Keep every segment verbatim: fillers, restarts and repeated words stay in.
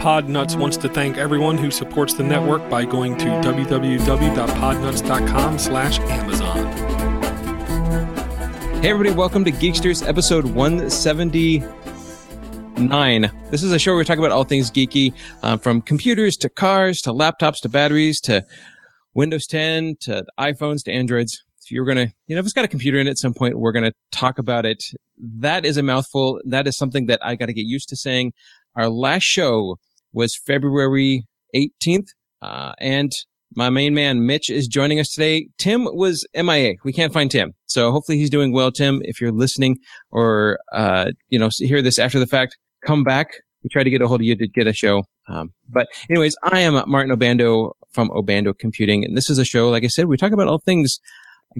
PodNuts wants to thank everyone who supports the network by going to w w w dot podnuts dot com slash Amazon. Hey everybody, welcome to Geeksters episode one seventy-nine. This is a show where we talk about all things geeky, uh, from computers to cars to laptops to batteries to Windows ten to iPhones to Androids. If you're going to, you know, if it's got a computer in it at some point, we're going to talk about it. That is a mouthful. That is something that I got to get used to saying. Our last show was February eighteenth, uh, and my main man, Mitch, is joining us today. Tim was M I A. We can't find Tim. So hopefully he's doing well, Tim. If you're listening or, uh, you know, hear this after the fact, come back. We tried to get a hold of you to get a show. Um, but anyways, I am Martin Obando from Obando Computing, and this is a show, like I said, we talk about all things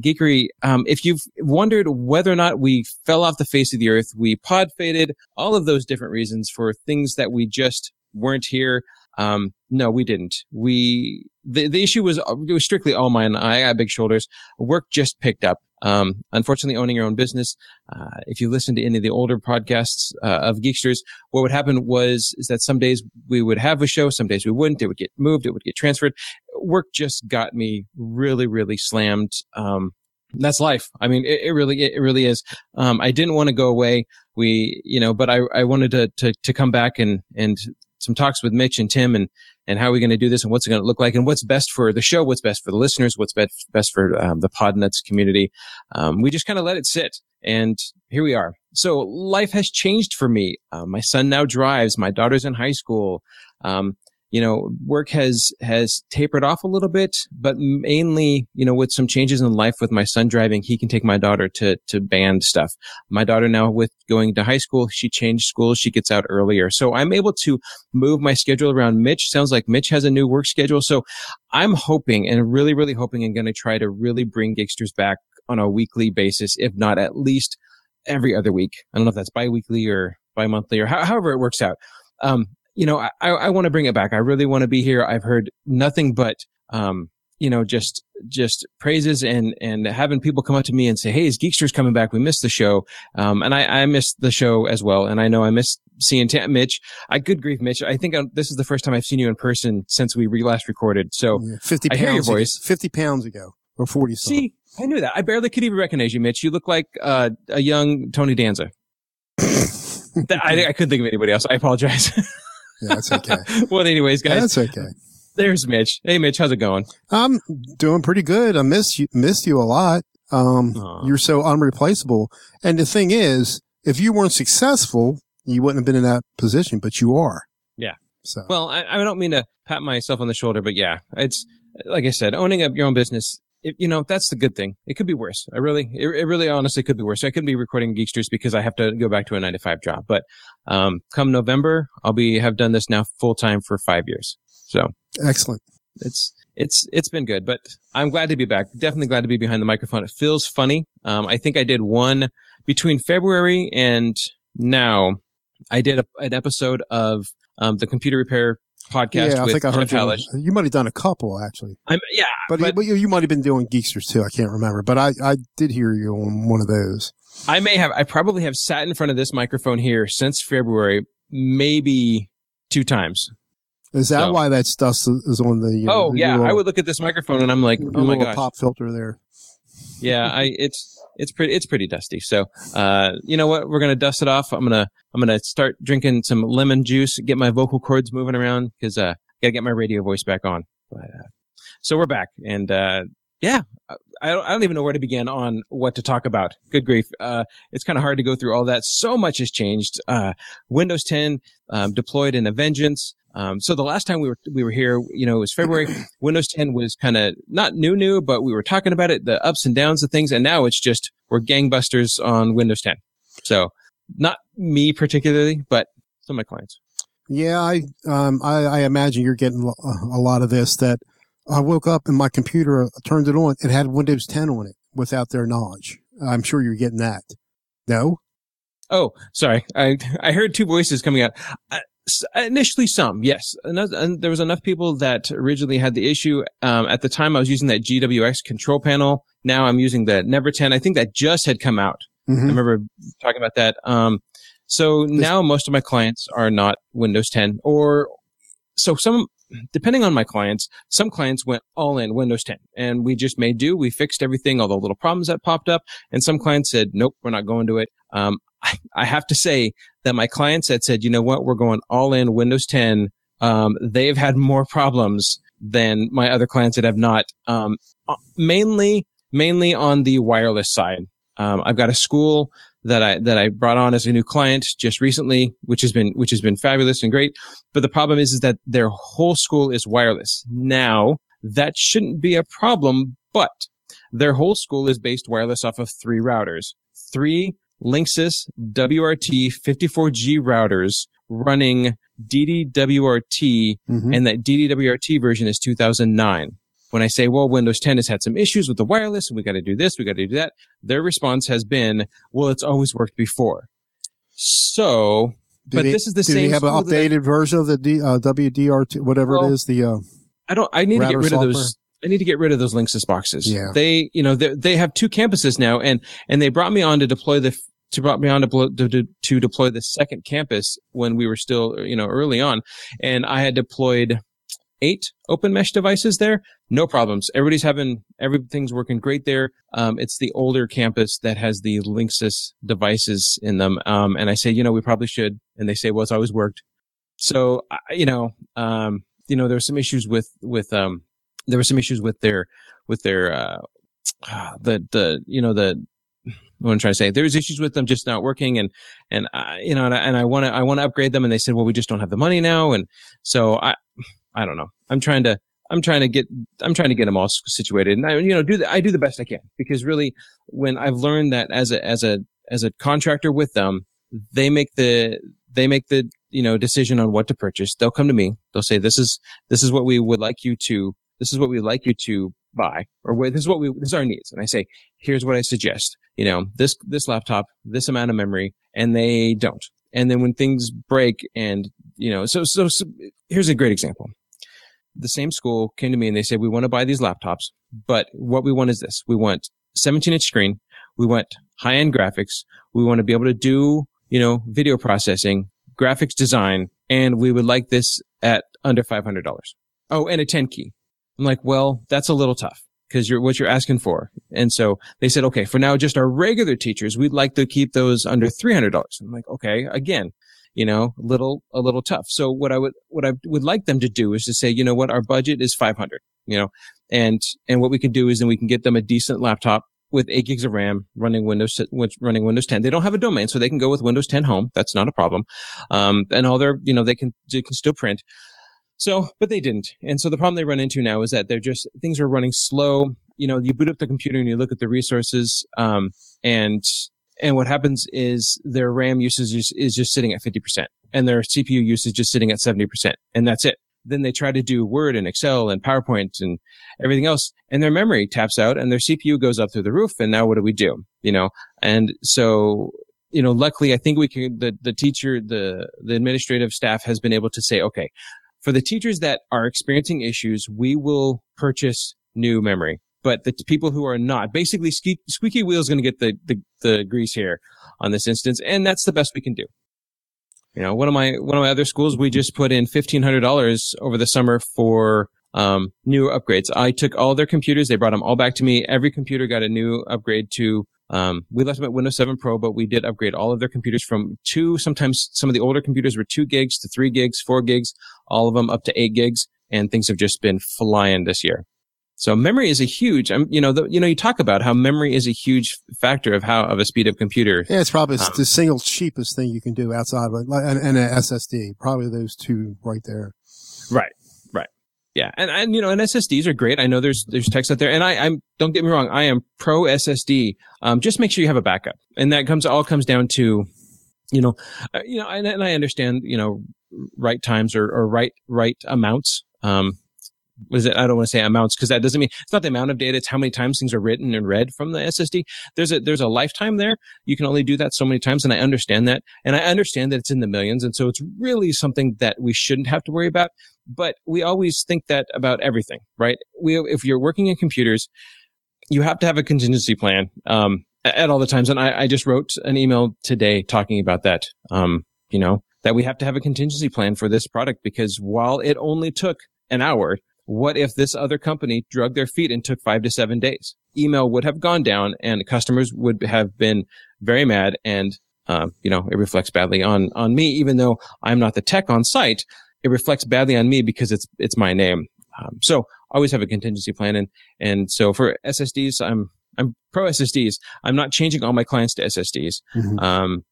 geekery. Um, if you've wondered whether or not we fell off the face of the earth, we pod faded, all of those different reasons for things that we just weren't here. Um, no, we didn't. We, the, the issue was, it was strictly all mine. I got big shoulders. Work just picked up. Um, unfortunately, owning your own business. Uh, if you listen to any of the older podcasts, uh, of Geeksters, what would happen was, is that some days we would have a show, some days we wouldn't. It would get moved. It would get transferred. Work just got me really, really slammed. Um, that's life. I mean, it, it really, it really is. Um, I didn't want to go away. We, you know, but I, I wanted to, to, to come back and, and, some talks with Mitch and Tim and, and how are we going to do this and what's it going to look like and what's best for the show, what's best for the listeners, what's best, best for um, the PodNuts community. Um, we just kind of let it sit, and here we are. So life has changed for me. Uh, my son now drives. My daughter's in high school. Um, you know, work has, has tapered off a little bit, but mainly, you know, with some changes in life with my son driving, he can take my daughter to, to band stuff. My daughter now with going to high school, she changed schools. She gets out earlier. So I'm able to move my schedule around. Mitch, sounds like Mitch has a new work schedule. So I'm hoping and really, really hoping and going to try to really bring Geeksters back on a weekly basis, if not at least every other week. I don't know if that's bi-weekly or bi-monthly or ho- however it works out. Um, You know, I, I want to bring it back. I really want to be here. I've heard nothing but, um, you know, just, just praises and, and having people come up to me and say, hey, is Geeksters coming back? We missed the show. Um, and I, I missed the show as well. And I know I missed seeing Tim, Mitch. I could grieve Mitch. I think I'm, this is the first time I've seen you in person since we re last recorded. So yeah, fifty I pounds hear your voice. Ago, fifty pounds ago or forty. See, I knew that. I barely could even recognize you, Mitch. You look like, uh, a young Tony Danza. I, I couldn't think of anybody else. I apologize. Yeah, that's okay. Well, anyways, guys. Yeah, that's okay. There's Mitch. Hey, Mitch, how's it going? I'm doing pretty good. I miss you, miss you a lot. Um, Aww. You're so unreplaceable. And the thing is, if you weren't successful, you wouldn't have been in that position, but you are. Yeah. So. Well, I, I don't mean to pat myself on the shoulder, but yeah, it's like I said, owning up your own business. It, you know, that's the good thing. It could be worse. I really, it, it really honestly could be worse. I couldn't be recording Geeksters because I have to go back to a nine to five job. But, um, come November, I'll be, have done this now full time for five years. So excellent. It's, it's, it's been good, but I'm glad to be back. Definitely glad to be behind the microphone. It feels funny. Um, I think I did one between February and now. I did a, an episode of, um, The Computer Repair Podcast. Yeah, I with think I heard you, you might have done a couple actually. I'm, yeah, but, but, but you, you might have been doing Geeksters too. I can't remember, but I, I did hear you on one of those. I may have. I probably have sat in front of this microphone here since February, maybe two times. Is that so. Why that stuff is on the? You know, oh the yeah, little, I would look at this microphone and I'm like, oh my gosh, pop filter there. Yeah, I it's it's pretty it's pretty dusty. So, uh, you know what? We're gonna dust it off. I'm gonna I'm gonna start drinking some lemon juice, get my vocal cords moving around because uh, gotta get my radio voice back on. But, uh, so we're back, and uh, yeah, I don't I don't even know where to begin on what to talk about. Good grief, uh, it's kind of hard to go through all that. So much has changed. Uh, Windows ten um, deployed in a vengeance. Um, so the last time we were, we were here, you know, it was February. Windows ten was kind of not new, new, but we were talking about it, the ups and downs of things. And now it's just, we're gangbusters on Windows ten. So not me particularly, but some of my clients. Yeah. I, um, I, I imagine you're getting a lot of this that I woke up and my computer turned it on. It had Windows ten on it without their knowledge. I'm sure you're getting that. No. Oh, sorry. I, I heard two voices coming out. I, Initially, some, yes. And there was enough people that originally had the issue. Um, at the time, I was using that G W X control panel. Now I'm using the Never ten. I think that just had come out. Mm-hmm. I remember talking about that. Um, so now most of my clients are not Windows ten or so some, depending on my clients, some clients went all in Windows ten and we just made do. We fixed everything, all the little problems that popped up. And some clients said, nope, we're not going to it. Um, I, I have to say that my clients that said, you know what, we're going all in Windows ten. Um, they've had more problems than my other clients that have not, um, mainly, mainly on the wireless side. Um, I've got a school that I, that I brought on as a new client just recently, which has been, which has been fabulous and great. But the problem is, is that their whole school is wireless. Now that shouldn't be a problem, but their whole school is based wireless off of three routers, three Linksys W R T fifty-four G routers running D D W R T, mm-hmm. and that D D W R T version is two thousand nine. When I say, well, Windows ten has had some issues with the wireless and we got to do this, we got to do that, their response has been, well, it's always worked before. So, do but they, this is the do same. Do they have an updated that, version of the D, uh, W D R T, whatever well, it is? The uh, I don't. I need to get rid software. of those. I need to get rid of those Linksys boxes. Yeah. They, you know, they they have two campuses now, and and they brought me on to deploy the to brought me on to, to to to deploy the second campus when we were still, you know, early on, and I had deployed eight open mesh devices there. No problems. Everybody's having, everything's working great there. Um, it's the older campus that has the Linksys devices in them. Um, and I say, you know, we probably should. And they say, well, it's always worked. So, you know, um, you know, there were some issues with, with, um, there were some issues with their, with their, uh, the, the, you know, the, what I'm trying to say, there's issues with them just not working, and and I, you know, and I, and I want to I want to upgrade them, and they said, well, we just don't have the money now, and so I, I don't know. I'm trying to I'm trying to get I'm trying to get them all situated, and I you know do the, I do the best I can, because really when I've learned that as a as a as a contractor with them, they make the they make the you know decision on what to purchase. They'll come to me. They'll say, this is this is what we would like you to this is what we like you to. buy, or where this is what we this is our needs, and I say, here's what I suggest, you know this this laptop, this amount of memory, and they don't. And then when things break, and you know so so, so here's a great example. The same school came to me and they said, we want to buy these laptops, but what we want is this: we want seventeen inch screen, we want high-end graphics, we want to be able to do you know video processing, graphics design, and we would like this at under five hundred dollars. Oh, and a ten key. I'm like, well, that's a little tough, because you're what you're asking for. And so they said, okay, for now, just our regular teachers, we'd like to keep those under three hundred dollars. I'm like, okay, again, you know, a little, a little tough. So what I would, what I would like them to do is to say, you know what, our budget is five hundred, you know, and, and what we can do is then we can get them a decent laptop with eight gigs of RAM running Windows, running Windows ten. They don't have a domain, so they can go with Windows ten Home. That's not a problem. Um, and all their, you know, they can, they can still print. So, but they didn't. And so the problem they run into now is that they're just, things are running slow. You know, you boot up the computer and you look at the resources. Um, and, and what happens is their RAM usage is, is just sitting at fifty percent, and their C P U usage is just sitting at seventy percent. And that's it. Then they try to do Word and Excel and PowerPoint and everything else, and their memory taps out and their C P U goes up through the roof. And now what do we do? You know, and so, you know, luckily I think we can, the, the teacher, the, the administrative staff has been able to say, okay, for the teachers that are experiencing issues, we will purchase new memory. But the people who are not, basically squeaky, squeaky wheel is going to get the, the, the grease here on this instance. And that's the best we can do. You know, one of my, one of my other schools, we just put in fifteen hundred dollars over the summer for, um, new upgrades. I took all their computers. They brought them all back to me. Every computer got a new upgrade to, um, we left them at Windows seven Pro, but we did upgrade all of their computers from two, sometimes some of the older computers were two gigs to three gigs, four gigs, all of them up to eight gigs. And things have just been flying this year. So memory is a huge, um, you know, the, you know, you talk about how memory is a huge factor of how, of a speed of computer. Yeah, it's probably um, the single cheapest thing you can do outside of like an, an S S D, probably those two right there. Right. Yeah. And, and, you know, and S S Ds are great. I know there's, there's text out there, and I, I'm, don't get me wrong. I am pro S S D. Um, just make sure you have a backup. And that comes, all comes down to, you know, uh, you know, and, and I understand, you know, right times or, or right, right amounts. Um, what is it? I don't want to say amounts, because that doesn't mean it's not the amount of data. It's how many times things are written and read from the S S D. There's a, there's a lifetime there. You can only do that so many times. And I understand that. And I understand that it's in the millions. And so it's really something that we shouldn't have to worry about. But we always think that about everything, right? We, if you're working in computers, you have to have a contingency plan um, at all the times. And I, I just wrote an email today talking about that. Um, you know, that we have to have a contingency plan for this product, because while it only took an hour, what if this other company drug their feet and took five to seven days? Email would have gone down and customers would have been very mad. And, um, you know, it reflects badly on, on me, even though I'm not the tech on site. It reflects badly on me because it's, it's my name. Um, so I always have a contingency plan. And, and so for S S Ds, I'm, I'm pro S S Ds. I'm not changing all my clients to S S Ds. Mm-hmm. Um,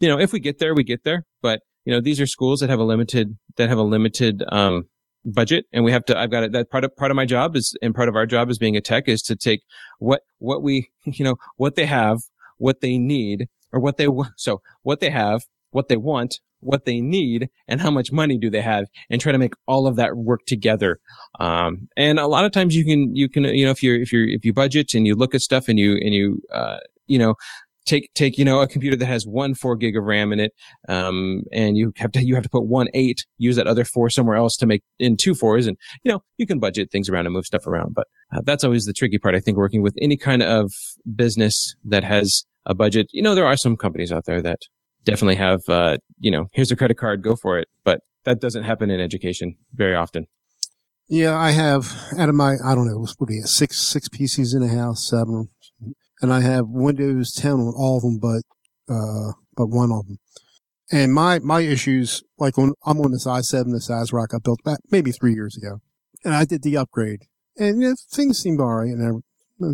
you know, if we get there, we get there. But, you know, these are schools that have a limited, that have a limited, um, budget. And we have to, I've got it. That part of, part of my job is, and part of our job as being a tech is to take what, what we, you know, what they have, what they need, or what they want. So what they have, what they want, what they need, and how much money do they have, and try to make all of that work together. Um, and a lot of times you can, you can, you know, if you're, if you're, if you budget and you look at stuff and you, and you, uh, you know, Take, take, you know, a computer that has one four gig of RAM in it, um, and you have to, you have to put one eight, use that other four somewhere else to make in two fours. And, you know, you can budget things around and move stuff around, but uh, that's always the tricky part. I think working with any kind of business that has a budget, you know, there are some companies out there that definitely have, uh, you know, here's a credit card, go for it. But that doesn't happen in education very often. Yeah. I have out of my, I don't know, what do you have, six, six P Cs in a house, seven. And I have Windows ten on all of them, but uh, but one of them. And my my issues, like on, I'm on this i seven, this ASRock I built back maybe three years ago, and I did the upgrade, and you know, things seemed all right. And I,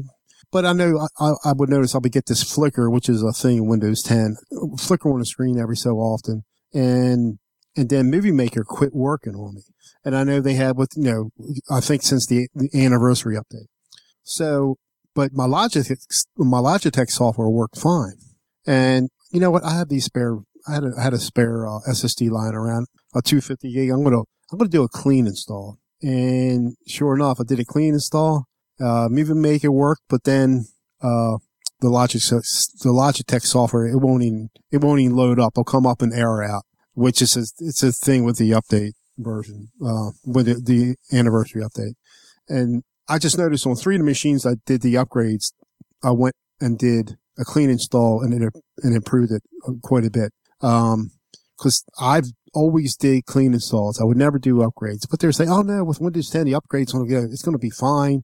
but I know I, I would notice I would get this flicker, which is a thing in Windows ten, flicker on the screen every so often, and and then Movie Maker quit working on me. And I know they had with you know I think since the, the anniversary update, so. But my Logitech, my Logitech software worked fine. And you know what? I have these spare, I had a, I had a spare uh, S S D lying around, a two fifty gig. I'm going to, I'm going to do a clean install. And sure enough, I did a clean install, uh, Movie Maker worked, but then, uh, the Logitech, the Logitech software, it won't even, it won't even load up. It'll come up an error out, which is, a, it's a thing with the update version, uh, with the, the anniversary update. And I just noticed on three of the machines I did the upgrades, I went and did a clean install and it and improved it quite a bit. Um, because I've always did clean installs. I would never do upgrades. But they're saying, oh no, with Windows ten, the upgrades, it's going to be fine.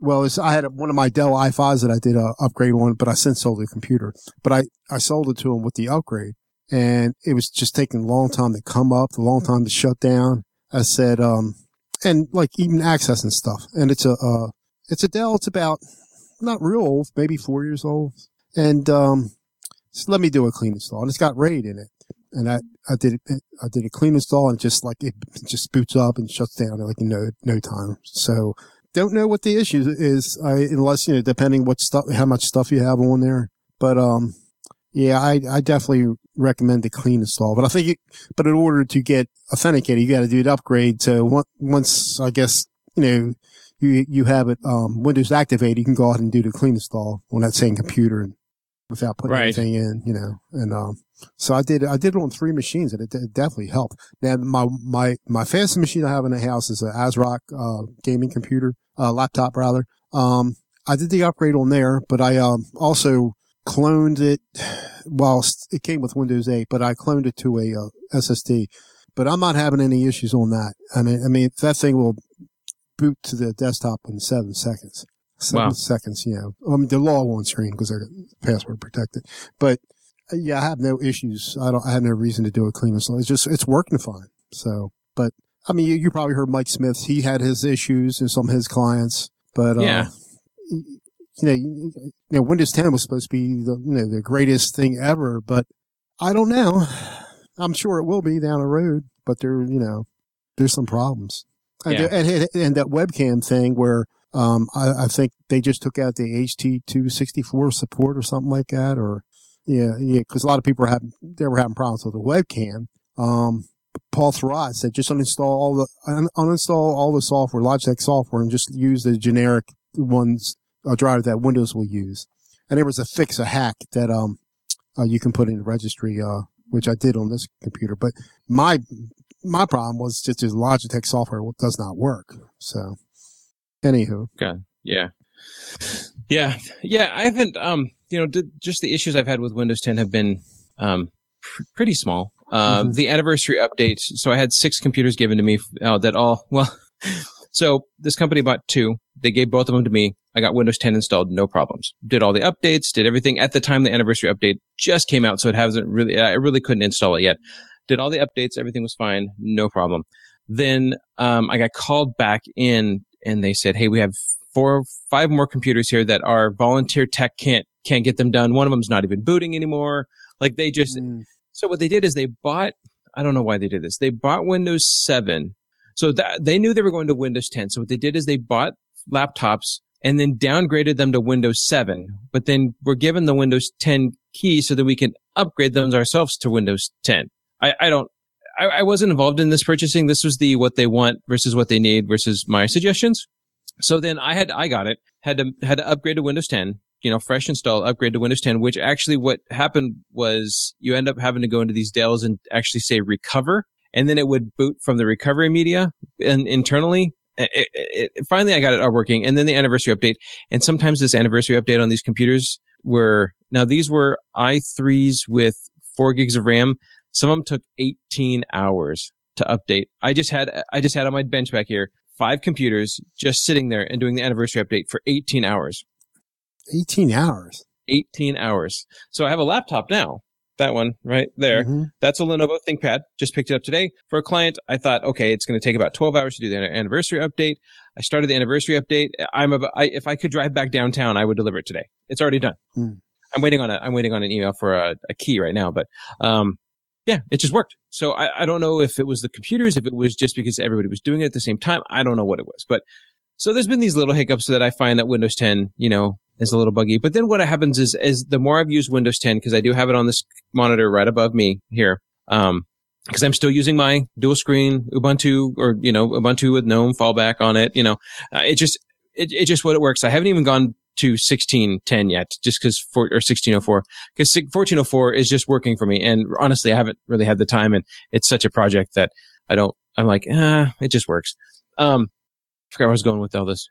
Well, it's, I had one of my Dell i fives that I did a upgrade on, but I since sold the computer. But I, I sold it to them with the upgrade, and it was just taking a long time to come up, a long time to shut down. I said, um, and like even access and stuff. And it's a, uh, it's a Dell. It's about not real old, maybe four years old. And, um, so let me do a clean install, and it's got RAID in it. And I, I did, I did a clean install, and just like it just boots up and shuts down like in no, no time. So don't know what the issue is. I, unless, you know, depending what stuff, how much stuff you have on there. But, um, yeah, I, I definitely recommend the clean install, but I think, it, but in order to get authenticated, you got to do an upgrade. So once, I guess, you know, you, you have it, um, Windows activated, you can go out and do the clean install on that same computer and without putting right. anything in, you know, and, um, so I did, I did it on three machines, and it, it definitely helped. Now my, my, my fastest machine I have in the house is an ASRock, uh, gaming computer, uh, laptop rather. Um, I did the upgrade on there, but I, um, also, cloned it whilst it came with Windows eight, but I cloned it to a uh, S S D. But I'm not having any issues on that. I mean, I mean that thing will boot to the desktop in seven seconds. Seven wow. seconds, you know. I mean, the log on screen because they're password protected. But yeah, I have no issues. I don't. I have no reason to do a clean install. It's just it's working fine. So, but I mean, you, you probably heard Mike Smith. He had his issues and some of his clients. But yeah. Uh, You know, you know, Windows ten was supposed to be the, you know, the greatest thing ever, but I don't know. I'm sure it will be down the road, but there, you know, there's some problems. Yeah. And, and, and that webcam thing where um, I, I think they just took out the H T two sixty-four support or something like that, or yeah, yeah, because a lot of people are having they were having problems with the webcam. Um, Paul Thurrott said just uninstall all the un- uninstall all the software, Logitech software, and just use the generic ones. A driver that Windows will use. And there was a fix, a hack that um uh, you can put in the registry, uh, which I did on this computer. But my my problem was just this Logitech software does not work. So, anywho. Okay. Yeah. Yeah. Yeah. I haven't, um, you know, just the issues I've had with Windows ten have been um pr- pretty small. Uh, mm-hmm. The anniversary update. So I had six computers given to me uh, that all, well, so this company bought two. They gave both of them to me. I got Windows ten installed, no problems. Did all the updates, did everything. At the time, the anniversary update just came out, so it hasn't really, I really couldn't install it yet. Did all the updates, everything was fine, no problem. Then um, I got called back in and they said, hey, we have four, five more computers here that our volunteer tech can't, can't get them done. One of them's not even booting anymore. Like they just, mm. So what they did is they bought, I don't know why they did this. They bought Windows seven. So that, they knew they were going to Windows ten. So what they did is they bought laptops and then downgraded them to Windows seven, but then we're given the Windows ten key so that we can upgrade them ourselves to Windows ten. I, I don't, I, I wasn't involved in this purchasing. This was the what they want versus what they need versus my suggestions. So then I had, I got it, had to, had to upgrade to Windows ten, you know, fresh install, upgrade to Windows ten, which actually what happened was you end up having to go into these Dells and actually say recover, and then it would boot from the recovery media and internally. It, it, it, finally, I got it all working, and then the anniversary update. And sometimes this anniversary update on these computers were now these were i threes with four gigs of RAM. Some of them took eighteen hours to update. I just had I just had on my bench back here five computers just sitting there and doing the anniversary update for eighteen hours. eighteen hours. eighteen hours. So I have a laptop now. That one right there. Mm-hmm. That's a Lenovo ThinkPad. Just picked it up today for a client. I thought, okay, it's going to take about twelve hours to do the anniversary update. I started the anniversary update. I'm about, I, if I could drive back downtown, I would deliver it today. It's already done. Mm. I'm waiting on a, I'm waiting on an email for a, a key right now, but, um, yeah, it just worked. So I, I don't know if it was the computers, if it was just because everybody was doing it at the same time. I don't know what it was, but so there's been these little hiccups that I find that Windows ten, you know, is a little buggy. But then what happens is, is the more I've used Windows ten, because I do have it on this monitor right above me here, um, because I'm still using my dual screen Ubuntu or, you know, Ubuntu with GNOME fallback on it. You know, uh, it just, it, it just what it works. I haven't even gone to sixteen ten yet, just because for, or sixteen oh four, because fourteen oh four is just working for me. And honestly, I haven't really had the time, and it's such a project that I don't, I'm like, ah, it just works. Um, I forgot where I was going with all this.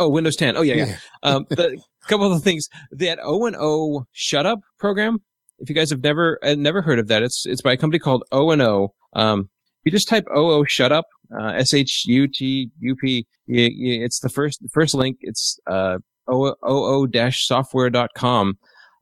Oh, Windows ten. Oh, yeah, yeah. Um, the, a couple of things. That O and O Shut Up program, if you guys have never uh, never heard of that, it's it's by a company called O and O. Um, you just type O O Shut Up, uh, S H U T U P. It's the first first link. It's uh, O O O dash software dot com.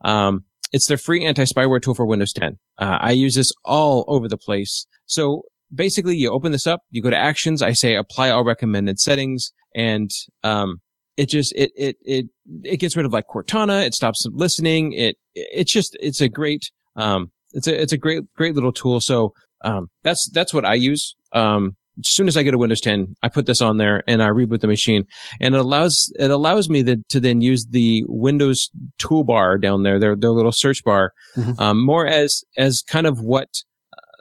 Um, it's their free anti-spyware tool for Windows ten. Uh, I use this all over the place. So basically, you open this up, you go to Actions. I say Apply All Recommended Settings, and um, it just it it it it gets rid of like Cortana. It stops listening. It it's just it's a great um it's a it's a great great little tool. So um that's that's what I use. Um, as soon as I go to Windows ten, I put this on there and I reboot the machine, and it allows it allows me to, to then use the Windows toolbar down there, their their little search bar, mm-hmm. um, more as as kind of what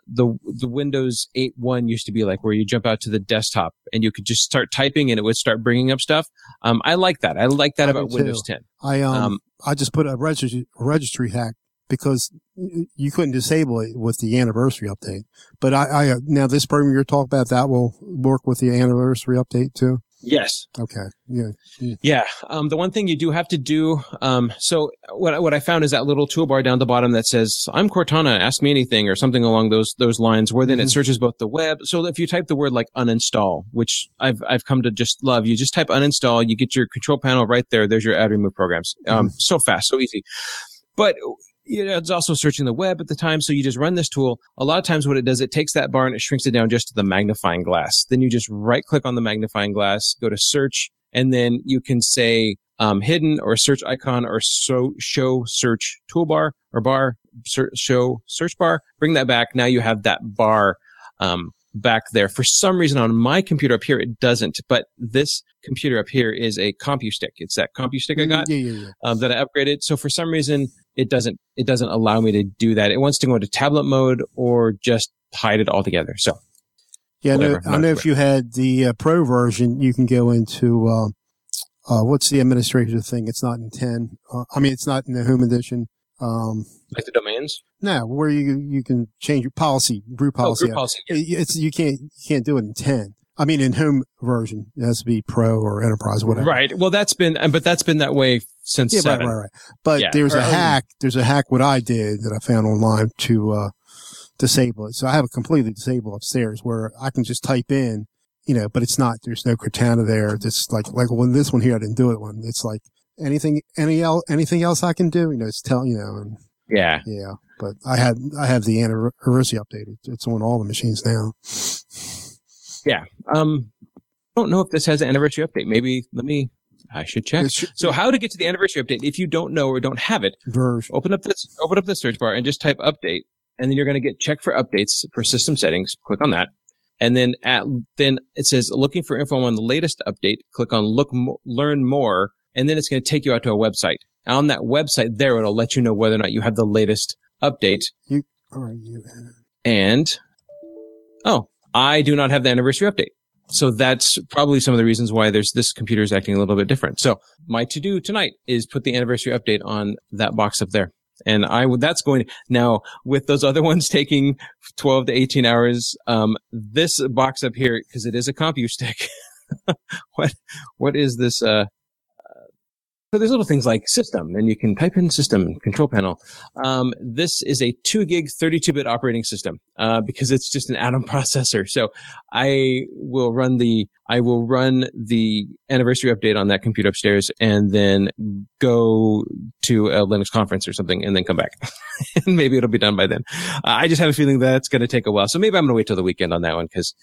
the the Windows eight point one used to be like, where you jump out to the desktop and you could just start typing and it would start bringing up stuff. Um, I like that. I like that I about Windows ten. I um, um I just put a registry registry hack because you couldn't disable it with the anniversary update. But I, I now this program you're talking about, that will work with the anniversary update too. Yes. Okay. Yeah. Yeah. Um, the one thing you do have to do, um, so what what I found is that little toolbar down the bottom that says "I'm Cortana, ask me anything" or something along those those lines, where then mm-hmm. it searches both the web. So if you type the word like uninstall, which I've I've come to just love, you just type uninstall, you get your control panel right there. There's your ad remove programs. Um, mm-hmm. So fast, so easy. But you know, it's also searching the web at the time. So you just run this tool. A lot of times what it does, it takes that bar and it shrinks it down just to the magnifying glass. Then you just right click on the magnifying glass, go to search, and then you can say um, hidden or search icon or so show search toolbar or bar, ser- show search bar. Bring that back. Now you have that bar um, back there. For some reason on my computer up here, it doesn't. But this computer up here is a CompuStick. It's that CompuStick I got yeah, yeah, yeah. Um, that I upgraded. So for some reason, It doesn't, it doesn't allow me to do that. It wants to go into tablet mode or just hide it altogether. So. Yeah. No, I know if you had the uh, pro version, you can go into, uh, uh, what's the administrative thing? It's not in ten. Uh, I mean, it's not in the home edition. Um, like the domains? No, where you, you can change your policy, group policy. Oh, group policy. It's, you can't, you can't do it in ten. I mean, in home version, it has to be pro or enterprise, whatever. Right. Well, that's been, but that's been that way since yeah, seven. Right, right, right. But yeah, there's a hack. There's a hack what I did that I found online to, uh, disable it. So I have it completely disabled upstairs where I can just type in, you know, but it's not, there's no Cortana there. It's like, like when this one here, I didn't do it one. It's like anything, any el- anything else I can do, you know, it's telling, you know, and yeah. Yeah. But I had, I have the anniversary updated. It's on all the machines now. Yeah. Um, I don't know if this has an anniversary update. Maybe let me, I should check. Should, so how to get to the anniversary update. If you don't know or don't have it, version. open up this, open up the search bar and just type update. And then you're going to get check for updates for system settings. Click on that. And then at, then it says looking for info on the latest update. Click on look, mo- learn more. And then it's going to take you out to a website. And on that website there, it'll let you know whether or not you have the latest update. You are you. And, oh, I do not have the anniversary update. So that's probably some of the reasons why there's this computer is acting a little bit different. So my to-do tonight is put the anniversary update on that box up there. And I would, that's going to, now with those other ones taking twelve to eighteen hours, um, this box up here, cause it is a CompuStick. what, what is this? Uh, so there's little things like system, and you can type in system control panel. Um, this is a two gig, thirty-two bit operating system, uh, because it's just an Atom processor. So I will run the, I will run the anniversary update on that computer upstairs and then go to a Linux conference or something and then come back. And maybe it'll be done by then. Uh, I just have a feeling that's going to take a while. So maybe I'm going to wait till the weekend on that one because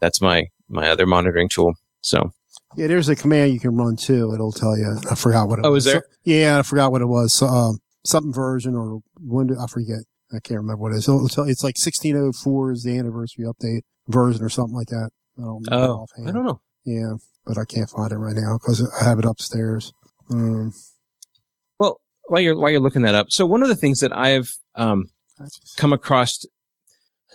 that's my, my other monitoring tool. So. Yeah, there's a command you can run too. It'll tell you. I forgot what it was. Oh, is there? So, yeah, I forgot what it was. So, um, something version or Windows, I forget. I can't remember what it is. So it'll tell, it's like sixteen oh four is the anniversary update version or something like that. I don't know. Oh, offhand. I don't know. Yeah, but I can't find it right now because I have it upstairs. Um, well, while you're while you're looking that up, so one of the things that I've um, come across.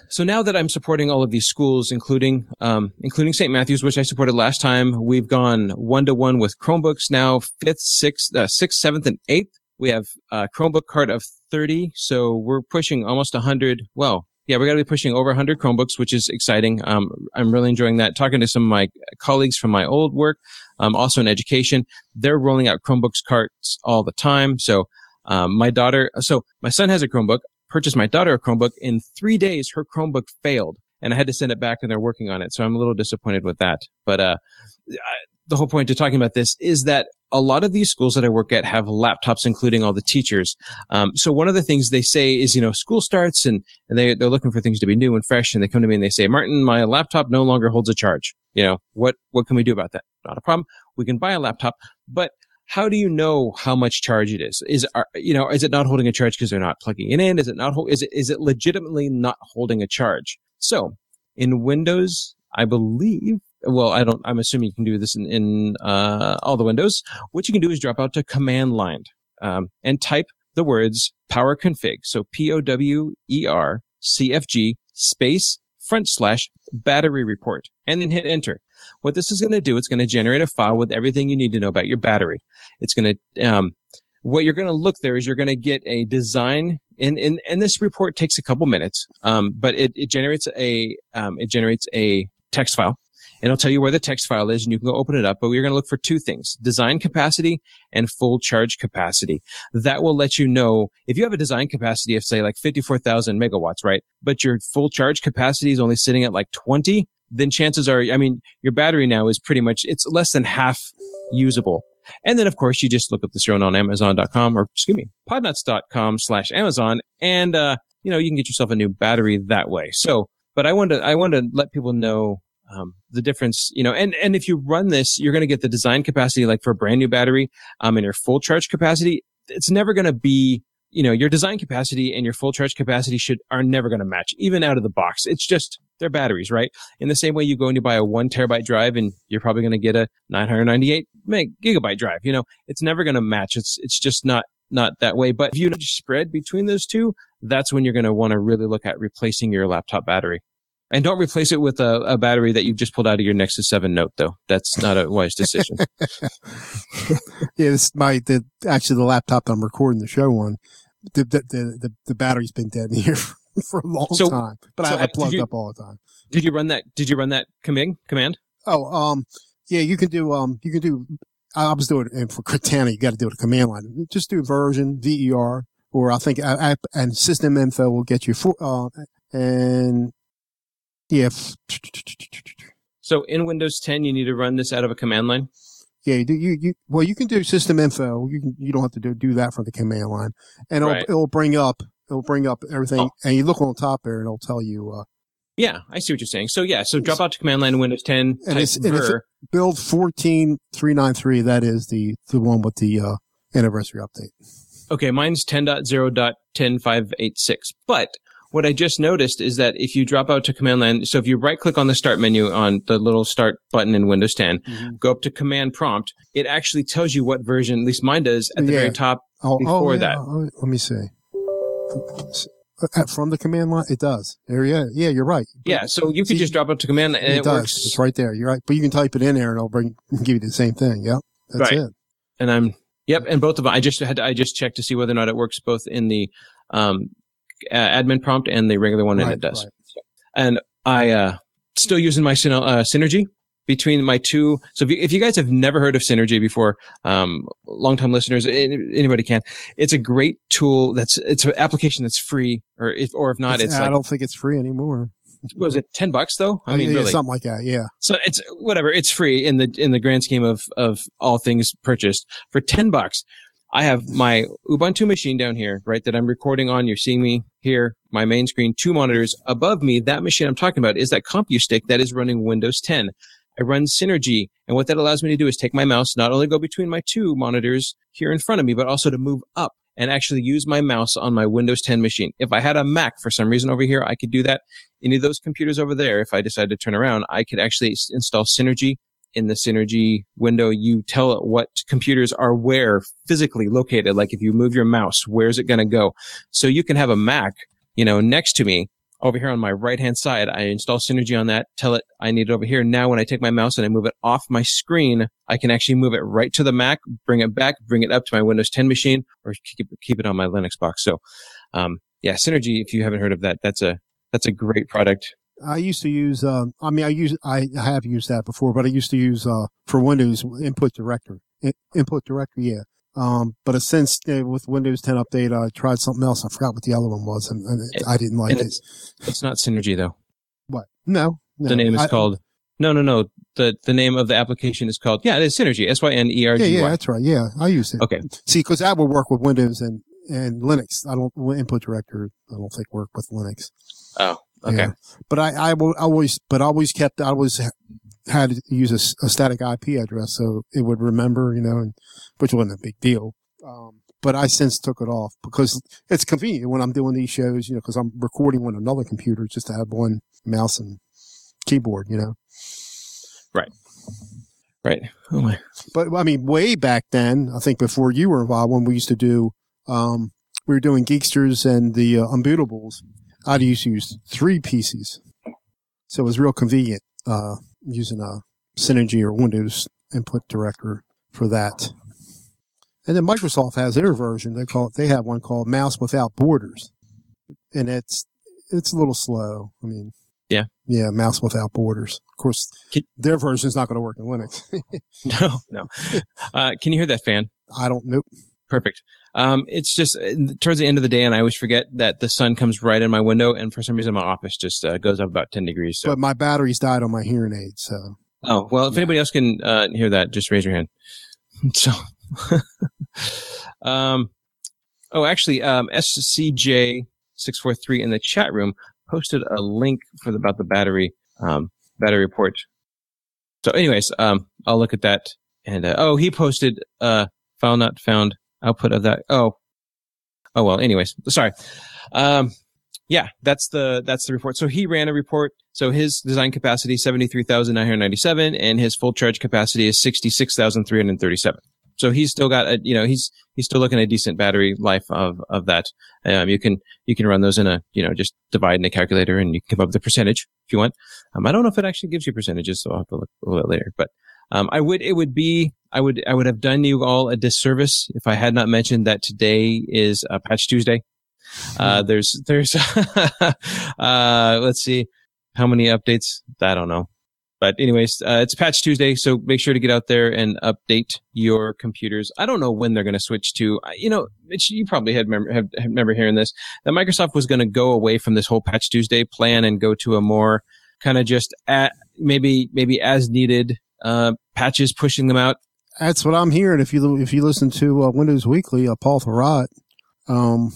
So now that I'm supporting all of these schools, including um, including Saint Matthew's, which I supported last time, we've gone one to one with Chromebooks now, fifth, sixth, uh, sixth, seventh, and eighth. We have a Chromebook card of thirty, so we're pushing almost a hundred. Well, yeah, we're going to be pushing over a hundred Chromebooks, which is exciting. Um, I'm really enjoying that. Talking to some of my colleagues from my old work, um, also in education, they're rolling out Chromebooks cards all the time. So um, my daughter, so my son has a Chromebook. Purchased my daughter a Chromebook. In three days, her Chromebook failed, and I had to send it back, and they're working on it. So I'm a little disappointed with that. But uh the whole point to talking about this is that a lot of these schools that I work at have laptops, including all the teachers. Um, so one of the things they say is, you know, school starts, and, and they, they're looking for things to be new and fresh, and they come to me and they say, Martin, my laptop no longer holds a charge. You know, what what can we do about that? Not a problem. We can buy a laptop, but how do you know how much charge it is? Is, are, you know, is it not holding a charge because they're not plugging it in? Is it not, is it, is it legitimately not holding a charge? So in Windows, I believe, well, I don't, I'm assuming you can do this in, in, uh, all the Windows. What you can do is drop out to command line, um, and type the words power config. So P O W E R C F G space front slash battery report, and then hit enter. What this is going to do, it's going to generate a file with everything you need to know about your battery. It's going to, um, what you're going to look there is you're going to get a design, and, and, and this report takes a couple minutes, um, but it, it generates a, um, it generates a text file, and it'll tell you where the text file is, and you can go open it up. But we're going to look for two things, design capacity and full charge capacity. That will let you know if you have a design capacity of, say, like fifty-four thousand megawatts, right? But your full charge capacity is only sitting at like twenty. Then chances are, I mean, your battery now is pretty much, it's less than half usable. And then, of course, you just look up the serial on Amazon dot com, or excuse me, PodNuts dot com slash Amazon. And, uh, you know, you can get yourself a new battery that way. So, but I wanted to, I wanted to let people know, um, the difference, you know, and, and if you run this, you're going to get the design capacity, like for a brand new battery, um, and your full charge capacity. It's never going to be, you know, your design capacity and your full charge capacity should, are never going to match, even out of the box. It's just, they're batteries, right? In the same way, you go and you buy a one terabyte drive, and you're probably going to get a nine hundred ninety-eight gigabyte drive. You know, it's never going to match. It's, it's just not, not that way. But if you spread between those two, that's when you're going to want to really look at replacing your laptop battery. And don't replace it with a, a battery that you've just pulled out of your Nexus seven Note, though. That's not a wise decision. Yeah, this my the actually the laptop that I'm recording the show on, the the the, the battery's been dead in here for a long so, time. But so I, I plugged you, up all the time. Did you run that? Did you run that command? Command? Oh, um, yeah. You can do um, you can do. I was doing it for Cortana. You got to do it with command line. Just do version ver, or I think I, I, and system info will get you for uh And yeah. So in Windows ten, you need to run this out of a command line? Yeah, you, do, you, you well, you can do system info. You can, you don't have to do, do that from the command line, and it'll, right. it'll bring up it'll bring up everything. Oh. And you look on the top there, and it'll tell you. Uh, yeah, I see what you're saying. So yeah, so drop out to command line in Windows ten. And it's, and it's build fourteen three ninety-three. That is the the one with the uh, anniversary update. Okay, mine's ten dot zero dot ten five eighty-six. But what I just noticed is that if you drop out to command line, so if you right click on the start menu on the little start button in Windows ten, mm-hmm. go up to command prompt, it actually tells you what version, at least mine does, at the yeah. very top oh, before oh, yeah. that. Oh, let me see. From the command line, it does. There, yeah, yeah, you're right. But yeah, so you could see, just drop out to command line and it, it does. Works. It's right there. You're right. But you can type it in there and it'll bring give you the same thing. Yep. That's right. it. And I'm, yep. And both of them, I just had to, I just checked to see whether or not it works both in the, um, Uh, admin prompt and the regular one, right, and it does. Right. So, and I uh, still using my Syn- uh, Synergy between my two. So if you, if you guys have never heard of Synergy before, um, longtime listeners, anybody can. It's a great tool. That's it's an application that's free, or if or if not, it's. it's I like, don't think it's free anymore. Was it ten bucks though? I, I mean, yeah, really. Something like that. Yeah. So it's whatever. It's free in the in the grand scheme of of all things purchased for ten bucks. I have my Ubuntu machine down here, right, that I'm recording on. You're seeing me here, my main screen, two monitors. Above me, that machine I'm talking about is that CompuStick that is running Windows ten. I run Synergy, and what that allows me to do is take my mouse, not only go between my two monitors here in front of me, but also to move up and actually use my mouse on my Windows ten machine. If I had a Mac for some reason over here, I could do that. Any of those computers over there, if I decided to turn around, I could actually install Synergy. In the Synergy window, you tell it what computers are where physically located. Like if you move your mouse, where's it going to go? So you can have a Mac, you know, next to me over here on my right-hand side. I install Synergy on that, tell it I need it over here. Now when I take my mouse and I move it off my screen, I can actually move it right to the Mac, bring it back, bring it up to my Windows ten machine, or keep, keep it on my Linux box. So, um, yeah, Synergy, if you haven't heard of that, that's a that's a great product. I used to use, um, I mean, I use, I have used that before, but I used to use, uh, for Windows, Input Director. In, Input Director, yeah. Um, but since uh, with Windows ten update, I tried something else. I forgot what the other one was, and, and it, I didn't like it. It's, it's not Synergy, though. What? No. no the name is I, called, no, no, no. The the name of the application is called, yeah, it is Synergy, S Y N E R G Y. Yeah, yeah, that's right. Yeah, I used it. Okay. See, because that would work with Windows and, and Linux. I don't, Input Director, I don't think work with Linux. Oh. Okay, yeah. But I, I always, but I always kept, I always had to use a, a static I P address so it would remember, you know, and, which wasn't a big deal. Um, but I since took it off because it's convenient when I'm doing these shows, you know, because I'm recording on another computer just to have one mouse and keyboard, you know. Right. Right. Oh my. But I mean, way back then, I think before you were involved, when we used to do, um, we were doing Geeksters and the uh, Unbootables. I'd used to use three P Cs, so it was real convenient uh, using a Synergy or Windows Input Director for that. And then Microsoft has their version; they call it, they have one called Mouse Without Borders, and it's it's a little slow. I mean, yeah, yeah, Mouse Without Borders. Of course, can, their version is not going to work in Linux. no, no. Uh, can you hear that fan? I don't know. Perfect. Um, it's just towards the end of the day, and I always forget that the sun comes right in my window, and for some reason my office just uh, goes up about ten degrees. So. But my batteries died on my hearing aid, so. Oh well, if yeah. anybody else can uh, hear that, just raise your hand. So, um, oh, actually, um, S C J six four three in the chat room posted a link for the, about the battery um, battery report. So, anyways, um, I'll look at that, and uh, oh, he posted uh, file not found. Output of that. Oh, oh well. Anyways, sorry. Um, yeah, that's the that's the report. So he ran a report. So his design capacity seventy-three thousand nine hundred ninety-seven, and his full charge capacity is sixty-six thousand three hundred thirty-seven. So he's still got a you know he's he's still looking at a decent battery life of of that. Um, you can you can run those in a you know just divide in a calculator, and you can come up with a percentage if you want. Um, I don't know if it actually gives you percentages, so I'll have to look a little bit later, but. Um, I would, it would be, I would, I would have done you all a disservice if I had not mentioned that today is uh, Patch Tuesday. Uh, there's, there's, uh, let's see how many updates. I don't know. But anyways, uh, it's Patch Tuesday, so make sure to get out there and update your computers. I don't know when they're going to switch to, you know, it's, you probably had remember, have, remember hearing this, that Microsoft was going to go away from this whole Patch Tuesday plan and go to a more kind of just at, maybe maybe as needed uh, patches, pushing them out. That's what I'm hearing. If you if you listen to uh, Windows Weekly, uh, Paul Thurrott. Um,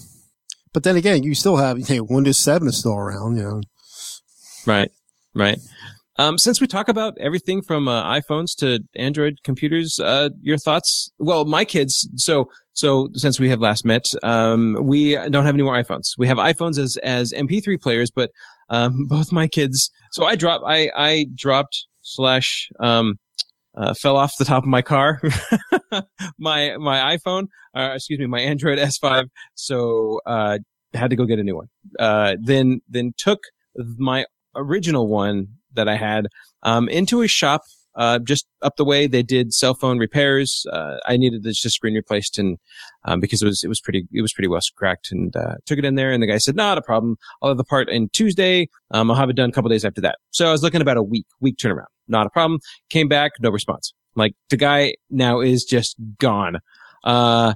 but then again, you still have you know, Windows seven is still around, you know. Right, right. Um, since we talk about everything from uh, iPhones to Android computers, uh, your thoughts? Well, my kids. So, so since we have last met, um, we don't have any more iPhones. We have iPhones as as M P three players, but um, both my kids. So I dropped. I I dropped slash um, uh, fell off the top of my car. my my iPhone, uh, excuse me, my Android S five. So uh, had to go get a new one. Uh, then then took my original one that I had, um, into a shop, uh, just up the way. They did cell phone repairs. Uh, I needed this just screen replaced and, um, because it was, it was pretty, it was pretty well cracked, and, uh, took it in there. And the guy said, not a problem. I'll have the part in Tuesday. Um, I'll have it done a couple days after that. So I was looking about a week, week turnaround. Not a problem. Came back, no response. Like, the guy now is just gone. Uh,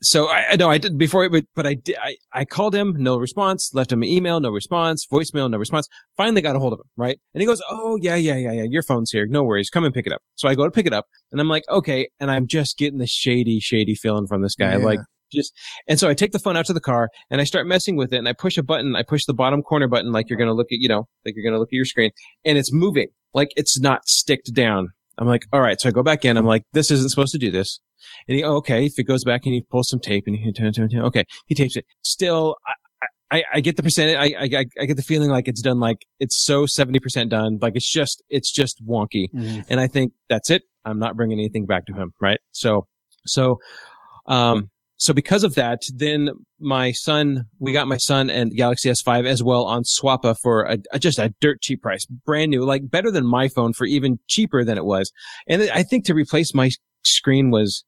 So I know I did before, but but I did, I I called him, no response. Left him an email, no response. Voicemail, no response. Finally got a hold of him, right? And he goes, "Oh yeah, yeah, yeah, yeah. Your phone's here. No worries. Come and pick it up." So I go to pick it up, and I'm like, "Okay." And I'm just getting the shady, shady feeling from this guy, yeah. like just. And so I take the phone out to the car, and I start messing with it, and I push a button. I push the bottom corner button, like you're gonna look at, you know, like you're gonna look at your screen, and it's moving, like it's not sticked down. I'm like, all right. So I go back in. I'm like, this isn't supposed to do this. And he, oh, okay. If it goes back and he pulls some tape and he, okay, he tapes it. Still, I, I, I get the percentage. I, I, I get the feeling like it's done. Like it's so seventy percent done. Like it's just, it's just wonky. Mm. And I think that's it. I'm not bringing anything back to him. Right. So, so, um, so because of that, then my son, we got my son and Galaxy S five as well on Swappa for a, a, just a dirt cheap price, brand new, like better than my phone for even cheaper than it was. And I think to replace my screen was,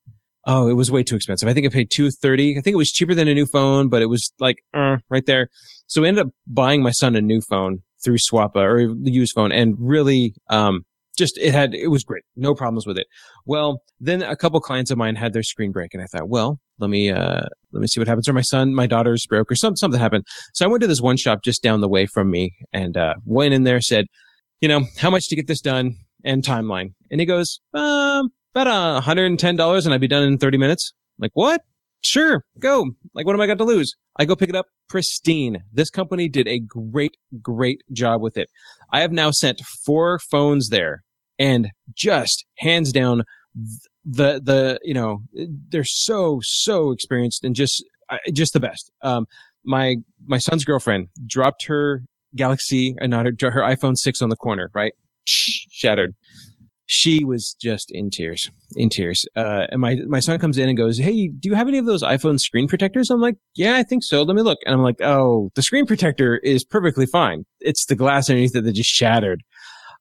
oh, it was way too expensive. I think I paid two hundred thirty dollars. I think it was cheaper than a new phone, but it was like, uh, right there. So I ended up buying my son a new phone through Swappa, or the used phone, and really, um, Just, it had, it was great. No problems with it. Well, then a couple clients of mine had their screen break, and I thought, well, let me, uh, let me see what happens. Or my son, my daughter's broke, or some, something happened. So I went to this one shop just down the way from me, and, uh, went in there, said, you know, how much to get this done and timeline? And he goes, um, about uh, one hundred ten dollars, and I'd be done in thirty minutes. I'm like, what? Sure, go. Like, what am I got to lose? I go pick it up, pristine. This company did a great, great job with it. I have now sent four phones there, and just hands down, the the you know they're so so experienced and just just the best. Um, my my son's girlfriend dropped her Galaxy, and not her, her iPhone six on the corner, right? Shattered. She was just in tears, in tears. Uh, and my, my son comes in and goes, hey, do you have any of those iPhone screen protectors? I'm like, yeah, I think so. Let me look. And I'm like, oh, the screen protector is perfectly fine. It's the glass underneath it that just shattered.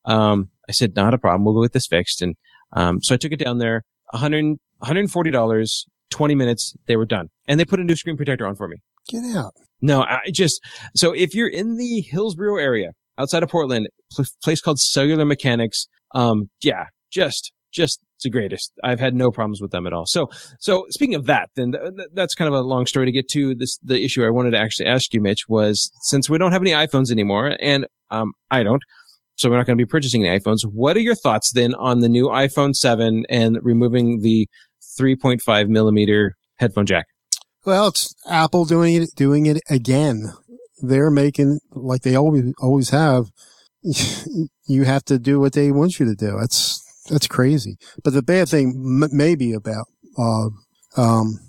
Um, I said, not a problem. We'll go get this fixed. And, um, so I took it down there, one hundred, one hundred forty dollars, twenty minutes. They were done. And they put a new screen protector on for me. Get out. No, I just, so if you're in the Hillsborough area outside of Portland, pl- place called Cellular Mechanics, Um, yeah, just, just the greatest. I've had no problems with them at all. So, so speaking of that, then th- th- that's kind of a long story to get to. This, the issue I wanted to actually ask you, Mitch, was since we don't have any iPhones anymore, and, um, I don't, so we're not going to be purchasing any iPhones. What are your thoughts then on the new iPhone seven and removing the three point five millimeter headphone jack? Well, it's Apple doing it, doing it again. They're making, like they always, always have, you have to do what they want you to do. That's, that's crazy. But the bad thing m- maybe about, uh, um,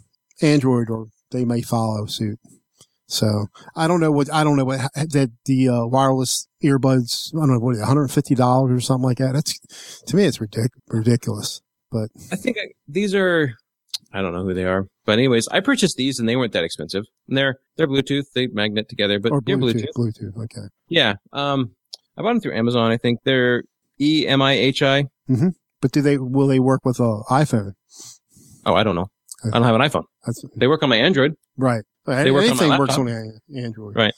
Android, or they may follow suit. So I don't know what, I don't know what that the, uh, wireless earbuds, I don't know what, one hundred fifty dollars or something like that. That's, to me, it's ridic- ridiculous, but I think I, these are, I don't know who they are, but anyways, I purchased these and they weren't that expensive, and they're, they're Bluetooth. They magnet together, but Bluetooth, they're Bluetooth. Bluetooth. Okay. Yeah. Um, I bought them through Amazon. I think they're E M I H I. Mm-hmm. But do they, will they work with an iPhone? Oh, I don't know. I don't have an iPhone. That's, they work on my Android. Right. They work Anything on works on Android. Right.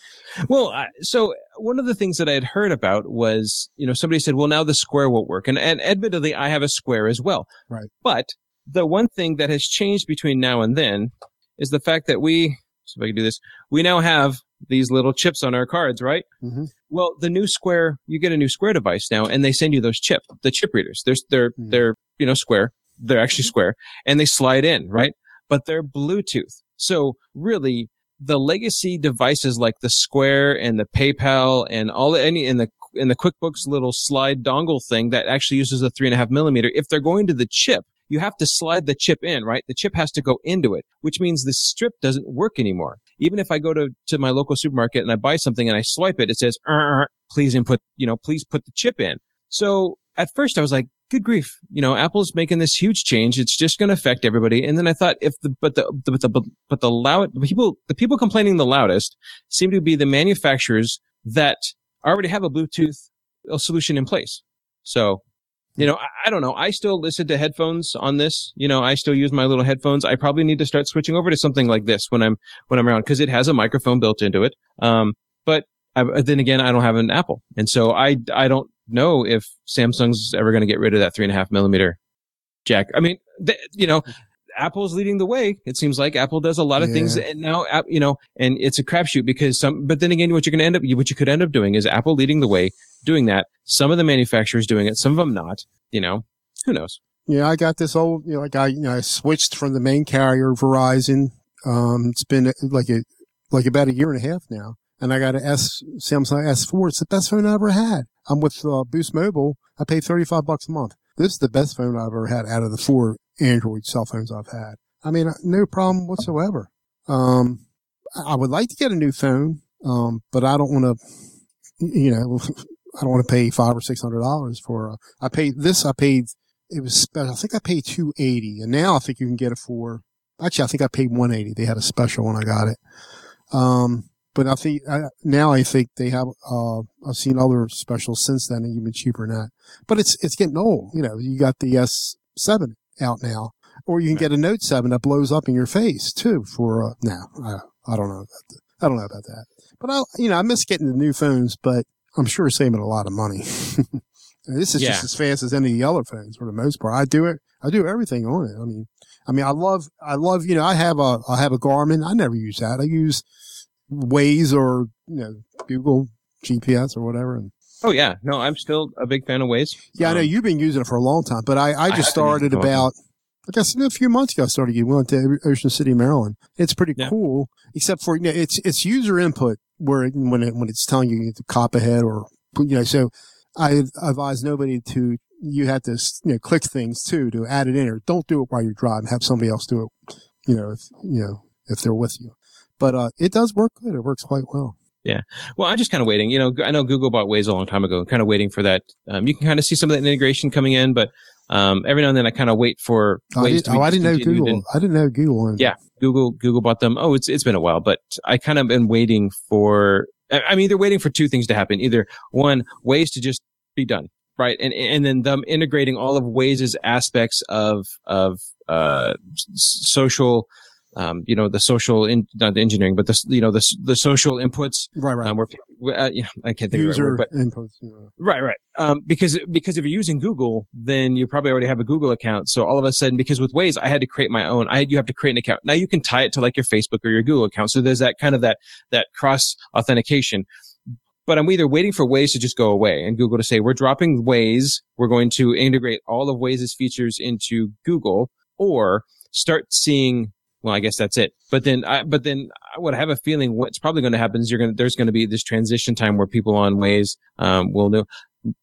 Well, I, so one of the things that I had heard about was, you know, somebody said, well, now the Square won't work. And, and admittedly, I have a Square as well. Right. But the one thing that has changed between now and then is the fact that we, so if I can do this, we now have these little chips on our cards, right? Mm-hmm. Well, the new Square, you get a new Square device now, and they send you those chip, the chip readers. They're, they're, mm-hmm. they're, you know, Square. They're actually Square, and they slide in, right? But they're Bluetooth. So really, the legacy devices like the Square and the PayPal and all any in the in the QuickBooks little slide dongle thing that actually uses a three and a half millimeter. If they're going to the chip, you have to slide the chip in, right? The chip has to go into it, which means the strip doesn't work anymore. Even if I go to to my local supermarket and I buy something and I swipe it, it says, "Please input, you know, please put the chip in." So at first, I was like, good grief. You know, Apple's making this huge change. It's just going to affect everybody. And then I thought if the, but the, but the, but the loud people, the people complaining the loudest seem to be the manufacturers that already have a Bluetooth solution in place. So, you know, I, I don't know. I still listen to headphones on this. You know, I still use my little headphones. I probably need to start switching over to something like this when I'm, when I'm around because it has a microphone built into it. Um, but I, then again, I don't have an Apple. And so I, I don't, know if Samsung's ever going to get rid of that three and a half millimeter jack. I mean, th- you know, Apple's leading the way. It seems like Apple does a lot of yeah. things, and now you know, and it's a crapshoot because some. But then again, what you're going to end up, what you could end up doing is Apple leading the way, doing that. Some of the manufacturers doing it, some of them not. You know, who knows? Yeah, I got this old. You know, like I, you know, I switched from the main carrier Verizon. Um, it's been like a like about a year and a half now, and I got an S Samsung S four. It's the best phone I ever had. I'm with uh, Boost Mobile. I pay thirty-five bucks a month. This is the best phone I've ever had out of the four Android cell phones I've had. I mean, no problem whatsoever. Um, I would like to get a new phone, um, but I don't want to, you know, I don't want to pay five or six hundred dollars for. Uh, I paid this. I paid it was. I think I paid two eighty, and now I think you can get it for. Actually, I think I paid one eighty. They had a special when I got it. Um, But I think I, now I think they have. Uh, I've seen other specials since then, and even cheaper than that. But it's it's getting old. You know, you got the S seven out now, or you can get a Note seven that blows up in your face too. For uh, now, I, I don't know. About that. I don't know about that. But I, you know, I miss getting the new phones. But I'm sure saving a lot of money. This is yeah. just as fast as any of the other phones for the most part. I do it. I do everything on it. I mean, I mean, I love. I love. You know, I have a. I have a Garmin. I never use that. I use. Waze or you know Google G P S or whatever. And oh yeah, no, I'm still a big fan of Waze. Yeah, um, I know you've been using it for a long time, but I, I just I started about I guess a few months ago. I started. We went to Ocean City, Maryland. It's pretty yeah. cool, except for you know, it's it's user input where it, when it, when it's telling you, you to cop ahead or you know. So I advise nobody to. You have to you know click things too to add it in or don't do it while you're driving. Have somebody else do it. You know if you know if they're with you. But uh, it does work good. It works quite well. Yeah. Well, I'm just kind of waiting. You know, I know Google bought Waze a long time ago. I'm kind of waiting for that. Um, you can kind of see some of that integration coming in, but um, every now and then I kind of wait for Waze to be continued. Oh, I didn't know Google. I didn't know Google. Yeah, Google. Google bought them. Oh, it's it's been a while, but I kind of been waiting for. I'm either waiting for two things to happen. Either one, Waze to just be done, right, and and then them integrating all of Waze's aspects of of uh, social. Um, you know, the social, in, not the engineering, but the, you know, the, the social inputs. Right, right. Um, where, uh, yeah, I can't think User of the right word, but, inputs, yeah. Right, right. Um, because, because if you're using Google, then you probably already have a Google account. So all of a sudden, because with Waze, I had to create my own. I, you have to create an account. Now you can tie it to like your Facebook or your Google account. So there's that kind of that, that cross authentication. But I'm either waiting for Waze to just go away and Google to say, we're dropping Waze. We're going to integrate all of Waze's features into Google or start seeing Well, I guess that's it. But then, I, but then, I would have a feeling what's probably going to happen is you're going to there's going to be this transition time where people on Waze um, will know,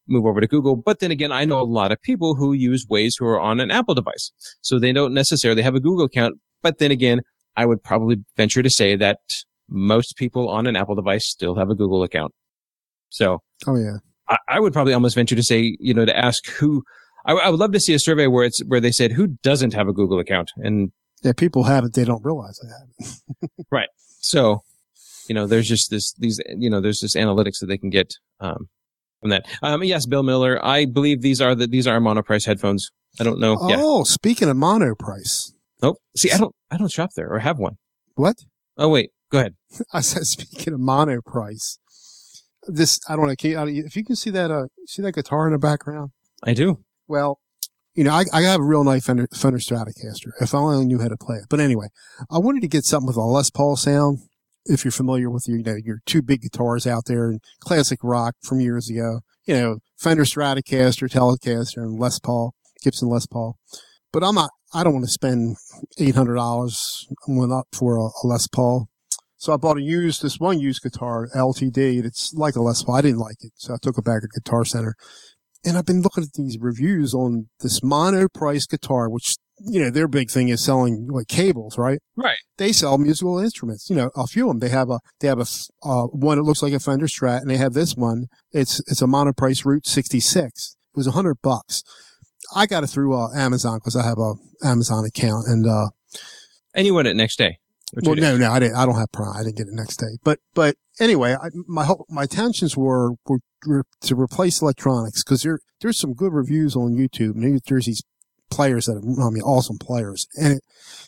move over to Google. But then again, I know a lot of people who use Waze who are on an Apple device, so they don't necessarily have a Google account. But then again, I would probably venture to say that most people on an Apple device still have a Google account. So, oh yeah, I, I would probably almost venture to say, you know, to ask who. I, I would love to see a survey where it's where they said who doesn't have a Google account and. Yeah, people have it. They don't realize they have it. Right. So, you know, there's just this, these, you know, there's this analytics that they can get um, from that. Um, yes, Bill Miller. I believe these are the these are mono price headphones. I don't know. Oh, yeah. Speaking of mono price, Nope. See, I don't I don't shop there or have one. What? Oh, wait. Go ahead. I said, speaking of Monoprice, this, I don't know, if you can see that, uh, see that guitar in the background? I do. Well, you know, I, I have a real nice Fender, Fender Stratocaster, if I only knew how to play it. But anyway, I wanted to get something with a Les Paul sound, if you're familiar with your, you know, your two big guitars out there, and classic rock from years ago, you know, Fender Stratocaster, Telecaster, and Les Paul, Gibson Les Paul. But I'm not, I don't want to spend eight hundred dollars going up for a, a Les Paul. So I bought a used, this one used guitar, L T D, that's like a Les Paul. I didn't like it, so I took it back at Guitar Center. And I've been looking at these reviews on this Monoprice guitar, which, you know, their big thing is selling, like, cables, right? Right. They sell musical instruments. You know, a few of them. They have a, they have a, uh, one that looks like a Fender Strat, and they have this one. It's, it's a Monoprice Route sixty-six. It was a hundred bucks. I got it through uh, Amazon because I have a Amazon account, and, uh. And you went it next day. Well, no, no, I didn't. I don't have Prime. I didn't get it next day. But, but anyway, I, my whole, my intentions were, were to replace electronics, because there there's some good reviews on YouTube. And there's these players that are, I mean, awesome players, and it,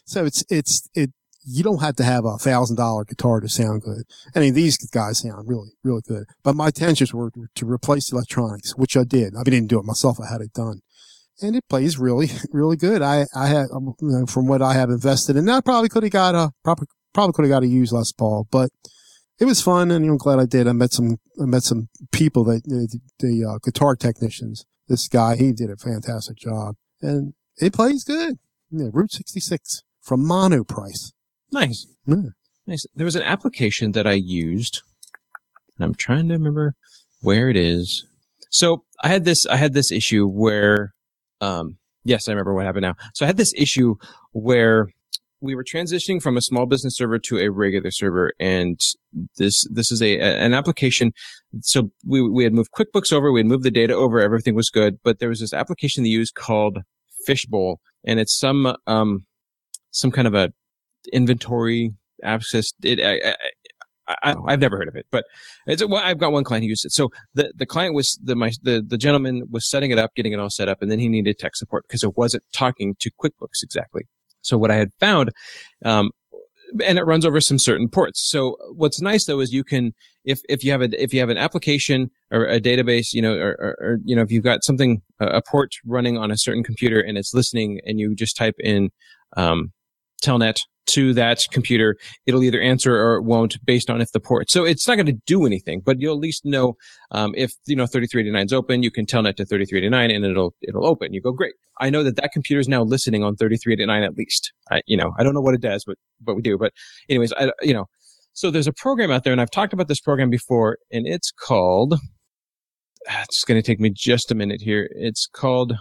so it's it's it. You don't have to have a thousand dollar guitar to sound good. I mean, these guys sound really really good. But my intentions were to replace electronics, which I did. I didn't do it myself. I had it done. And it plays really, really good. I, I had, you know, from what I have invested in, I probably could have got a, probably, probably could have got a used Les Paul, but it was fun. And I'm glad I did. I met some, I met some people that, the, the uh, guitar technicians. This guy, he did a fantastic job, and it plays good. Yeah, Route sixty-six from Monoprice. Nice. Yeah. Nice. There was an application that I used, and I'm trying to remember where it is. So I had this, I had this issue where, Um, yes, I remember what happened now. So I had this issue where we were transitioning from a small business server to a regular server. And this, this is a, an application. So we, we had moved QuickBooks over. We had moved the data over. Everything was good, but there was this application they used called Fishbowl, and it's some, um, some kind of a inventory access. It, I, I, I, I've never heard of it, but it's, well, I've got one client who used it. So the, the client was, the, my, the, the gentleman was setting it up, getting it all set up, and then he needed tech support because it wasn't talking to QuickBooks exactly. So what I had found, um, and it runs over some certain ports. So what's nice though is you can, if, if you have a, if you have an application or a database, you know, or, or, or you know, if you've got something, a port running on a certain computer and it's listening, and you just type in, um, telnet to that computer, it'll either answer or it won't based on if the port. So it's not going to do anything, but you'll at least know, um, if, you know, thirty-three eighty-nine is open, you can telnet to thirty-three eighty-nine and it'll, it'll open. You go, great. I know that that computer is now listening on thirty-three eighty-nine at least. I, you know, I don't know what it does, but, but we do. But anyways, I, you know, so there's a program out there, and I've talked about this program before, and it's called, it's going to take me just a minute here. It's called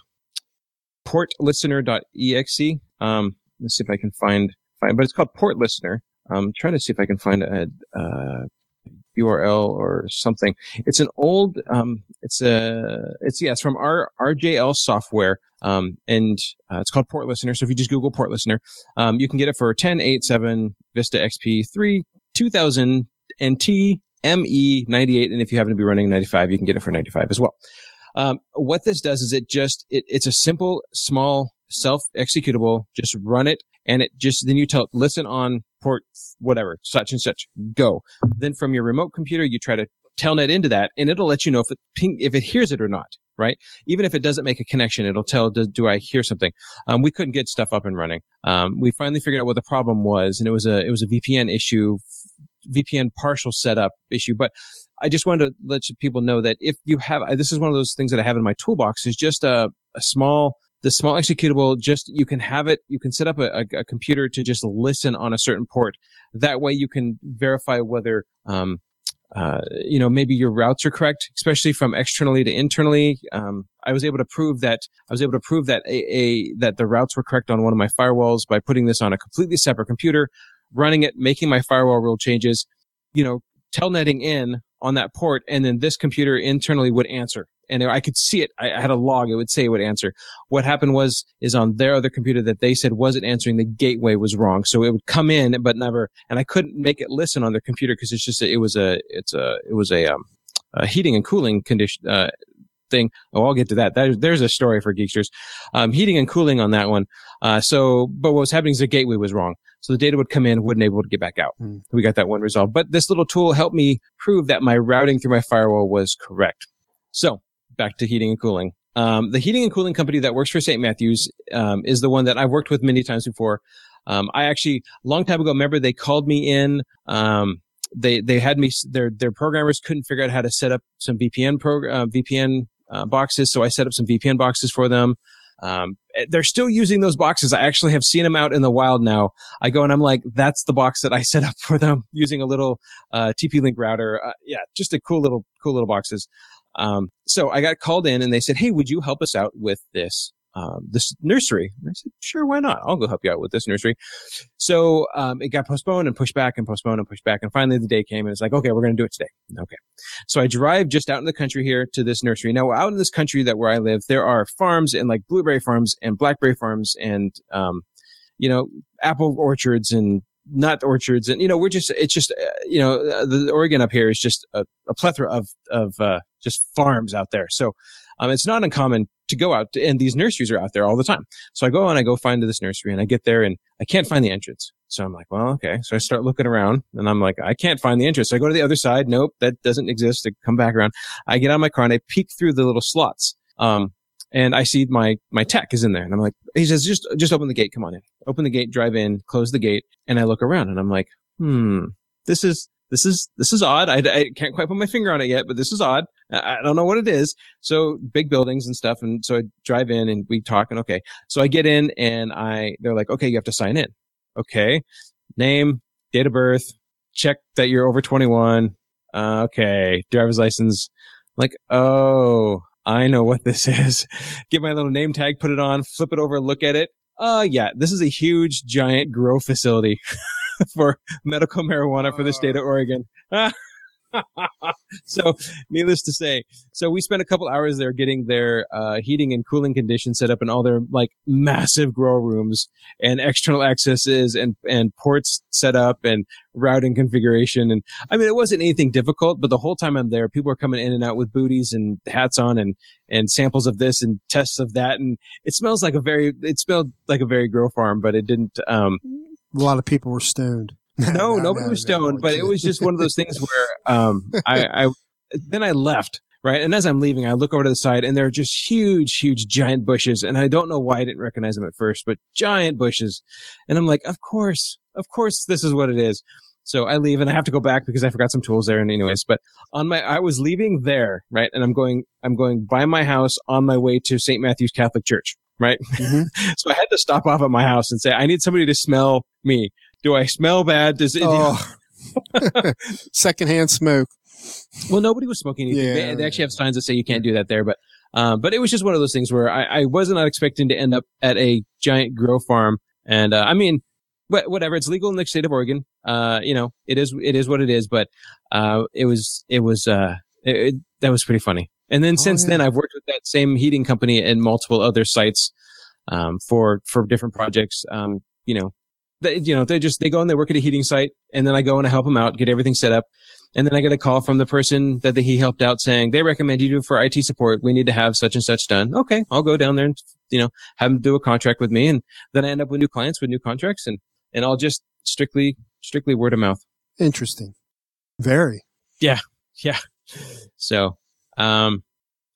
port listener dot e x e. Um, let's see if I can find, Fine, but it's called Port Listener. I'm trying to see if I can find a, a U R L or something. It's an old, um, it's a, it's, yeah, it's from R, R J L Software. Um, and, uh, it's called Port Listener. So if you just Google Port Listener, um, you can get it for ten, eight, seven, Vista X P three, two thousand, N T, M E, ninety-eight. And if you happen to be running ninety-five, you can get it for ninety-five as well. Um, what this does is it just, it, it's a simple, small, self-executable, just run it, and it just, then you tell it, listen on port whatever, such and such, go. Then from your remote computer, you try to telnet into that, and it'll let you know if it ping, if it hears it or not, right? Even if it doesn't make a connection, it'll tell, do, do I hear something? Um, we couldn't get stuff up and running. Um, we finally figured out what the problem was, and it was a, it was a V P N issue, V P N partial setup issue, but I just wanted to let people know that if you have, this is one of those things that I have in my toolbox, is just a, a small, The small executable, just you can have it, you can set up a, a, a computer to just listen on a certain port. That way you can verify whether, um, uh, you know, maybe your routes are correct, especially from externally to internally. Um, I was able to prove that, I was able to prove that a, a, that the routes were correct on one of my firewalls by putting this on a completely separate computer, running it, making my firewall rule changes, you know, telnetting in on that port, and then this computer internally would answer. And I could see it. I had a log. It would say it would answer. What happened was, is on their other computer that they said wasn't answering, the gateway was wrong. So it would come in, but never, and I couldn't make it listen on their computer because it's just, a, it was a, it's a, it was a, um, a heating and cooling condition, uh, thing. Oh, I'll get to that. that there's a story for Geeksters. Um, heating and cooling on that one. Uh, so, but what was happening is the gateway was wrong. So the data would come in, wouldn't able to get back out. Mm. We got that one resolved. But this little tool helped me prove that my routing through my firewall was correct. So back to heating and cooling. Um, the heating and cooling company that works for Saint Matthew's um, is the one that I've worked with many times before. Um, I actually, a long time ago, remember they called me in. Um, they they had me, their their programmers couldn't figure out how to set up some V P N prog- uh, V P N uh, boxes, so I set up some V P N boxes for them. Um, they're still using those boxes. I actually have seen them out in the wild now. I go and I'm like, that's the box that I set up for them using a little uh, T P-Link router. Uh, yeah, just a cool little cool little boxes. Um, so I got called in and they said, hey, would you help us out with this, um, this nursery? And I said, sure, why not? I'll go help you out with this nursery. So, um, it got postponed and pushed back and postponed and pushed back. And finally the day came and it's like, okay, we're going to do it today. Okay. So I drive just out in the country here to this nursery. Now out in this country that where I live, there are farms and like blueberry farms and blackberry farms and, um, you know, apple orchards and nut orchards. And, you know, we're just, it's just, uh, you know, the Oregon up here is just a, a plethora of, of, uh, just farms out there. So um, it's not uncommon to go out to, and these nurseries are out there all the time. So I go and I go find this nursery and I get there and I can't find the entrance. So I'm like, well, okay. So I start looking around and I'm like, I can't find the entrance. So I go to the other side. Nope, that doesn't exist. I come back around. I get out of my car and I peek through the little slots. Um, and I see my, my tech is in there and I'm like, he says, just, just open the gate. Come on in, open the gate, drive in, close the gate. And I look around and I'm like, Hmm, this is, This is, this is odd. I, I can't quite put my finger on it yet, but this is odd. I don't know what it is. So big buildings and stuff. And so I drive in and we talk and okay. So I get in and I, they're like, okay, you have to sign in. Okay. Name, date of birth, check that you're over twenty-one. Uh, okay. Driver's license. I'm like, oh, I know what this is. Get my little name tag, put it on, flip it over, look at it. Uh, yeah, this is a huge, giant grow facility. For medical marijuana for the state of Oregon. So needless to say, so we spent a couple hours there getting their uh, heating and cooling conditions set up in all their like massive grow rooms and external accesses and, and ports set up and routing configuration. And I mean, it wasn't anything difficult, but the whole time I'm there, people are coming in and out with booties and hats on and, and samples of this and tests of that. And it smells like a very, it smelled like a very grow farm, but it didn't, um, a lot of people were stoned. No, no nobody no, was stoned, no, but it was just one of those things where um, I, I then I left, right? And as I'm leaving, I look over to the side, and there are just huge, huge, giant bushes. And I don't know why I didn't recognize them at first, but giant bushes. And I'm like, of course, of course, this is what it is. So I leave, and I have to go back because I forgot some tools there. And anyways, but on my, I was leaving there, right? And I'm going, I'm going by my house on my way to Saint Matthew's Catholic Church. Right? Mm-hmm. So I had to stop off at my house and say, I need somebody to smell me. Do I smell bad? Does it, oh. Secondhand smoke. Well, nobody was smoking anything. Yeah, they, right. they actually have signs that say you can't do that there. But um, but it was just one of those things where I, I was not expecting to end up at a giant grow farm. And uh, I mean, wh- whatever. It's legal in the state of Oregon. Uh, you know, it is it is what it is. But uh, it was, it was uh, it, it, that was pretty funny. And then oh, since yeah. then, I've worked with that same heating company and multiple other sites, um, for, for different projects. Um, you know, they, you know, they just, they go and they work at a heating site and then I go and I help them out, get everything set up. And then I get a call from the person that the, he helped out saying, they recommend you do for I T support. We need to have such and such done. Okay. I'll go down there and, you know, have them do a contract with me. And then I end up with new clients with new contracts and, and I'll just strictly, strictly word of mouth. Interesting. Very. Yeah. Yeah. So. Um,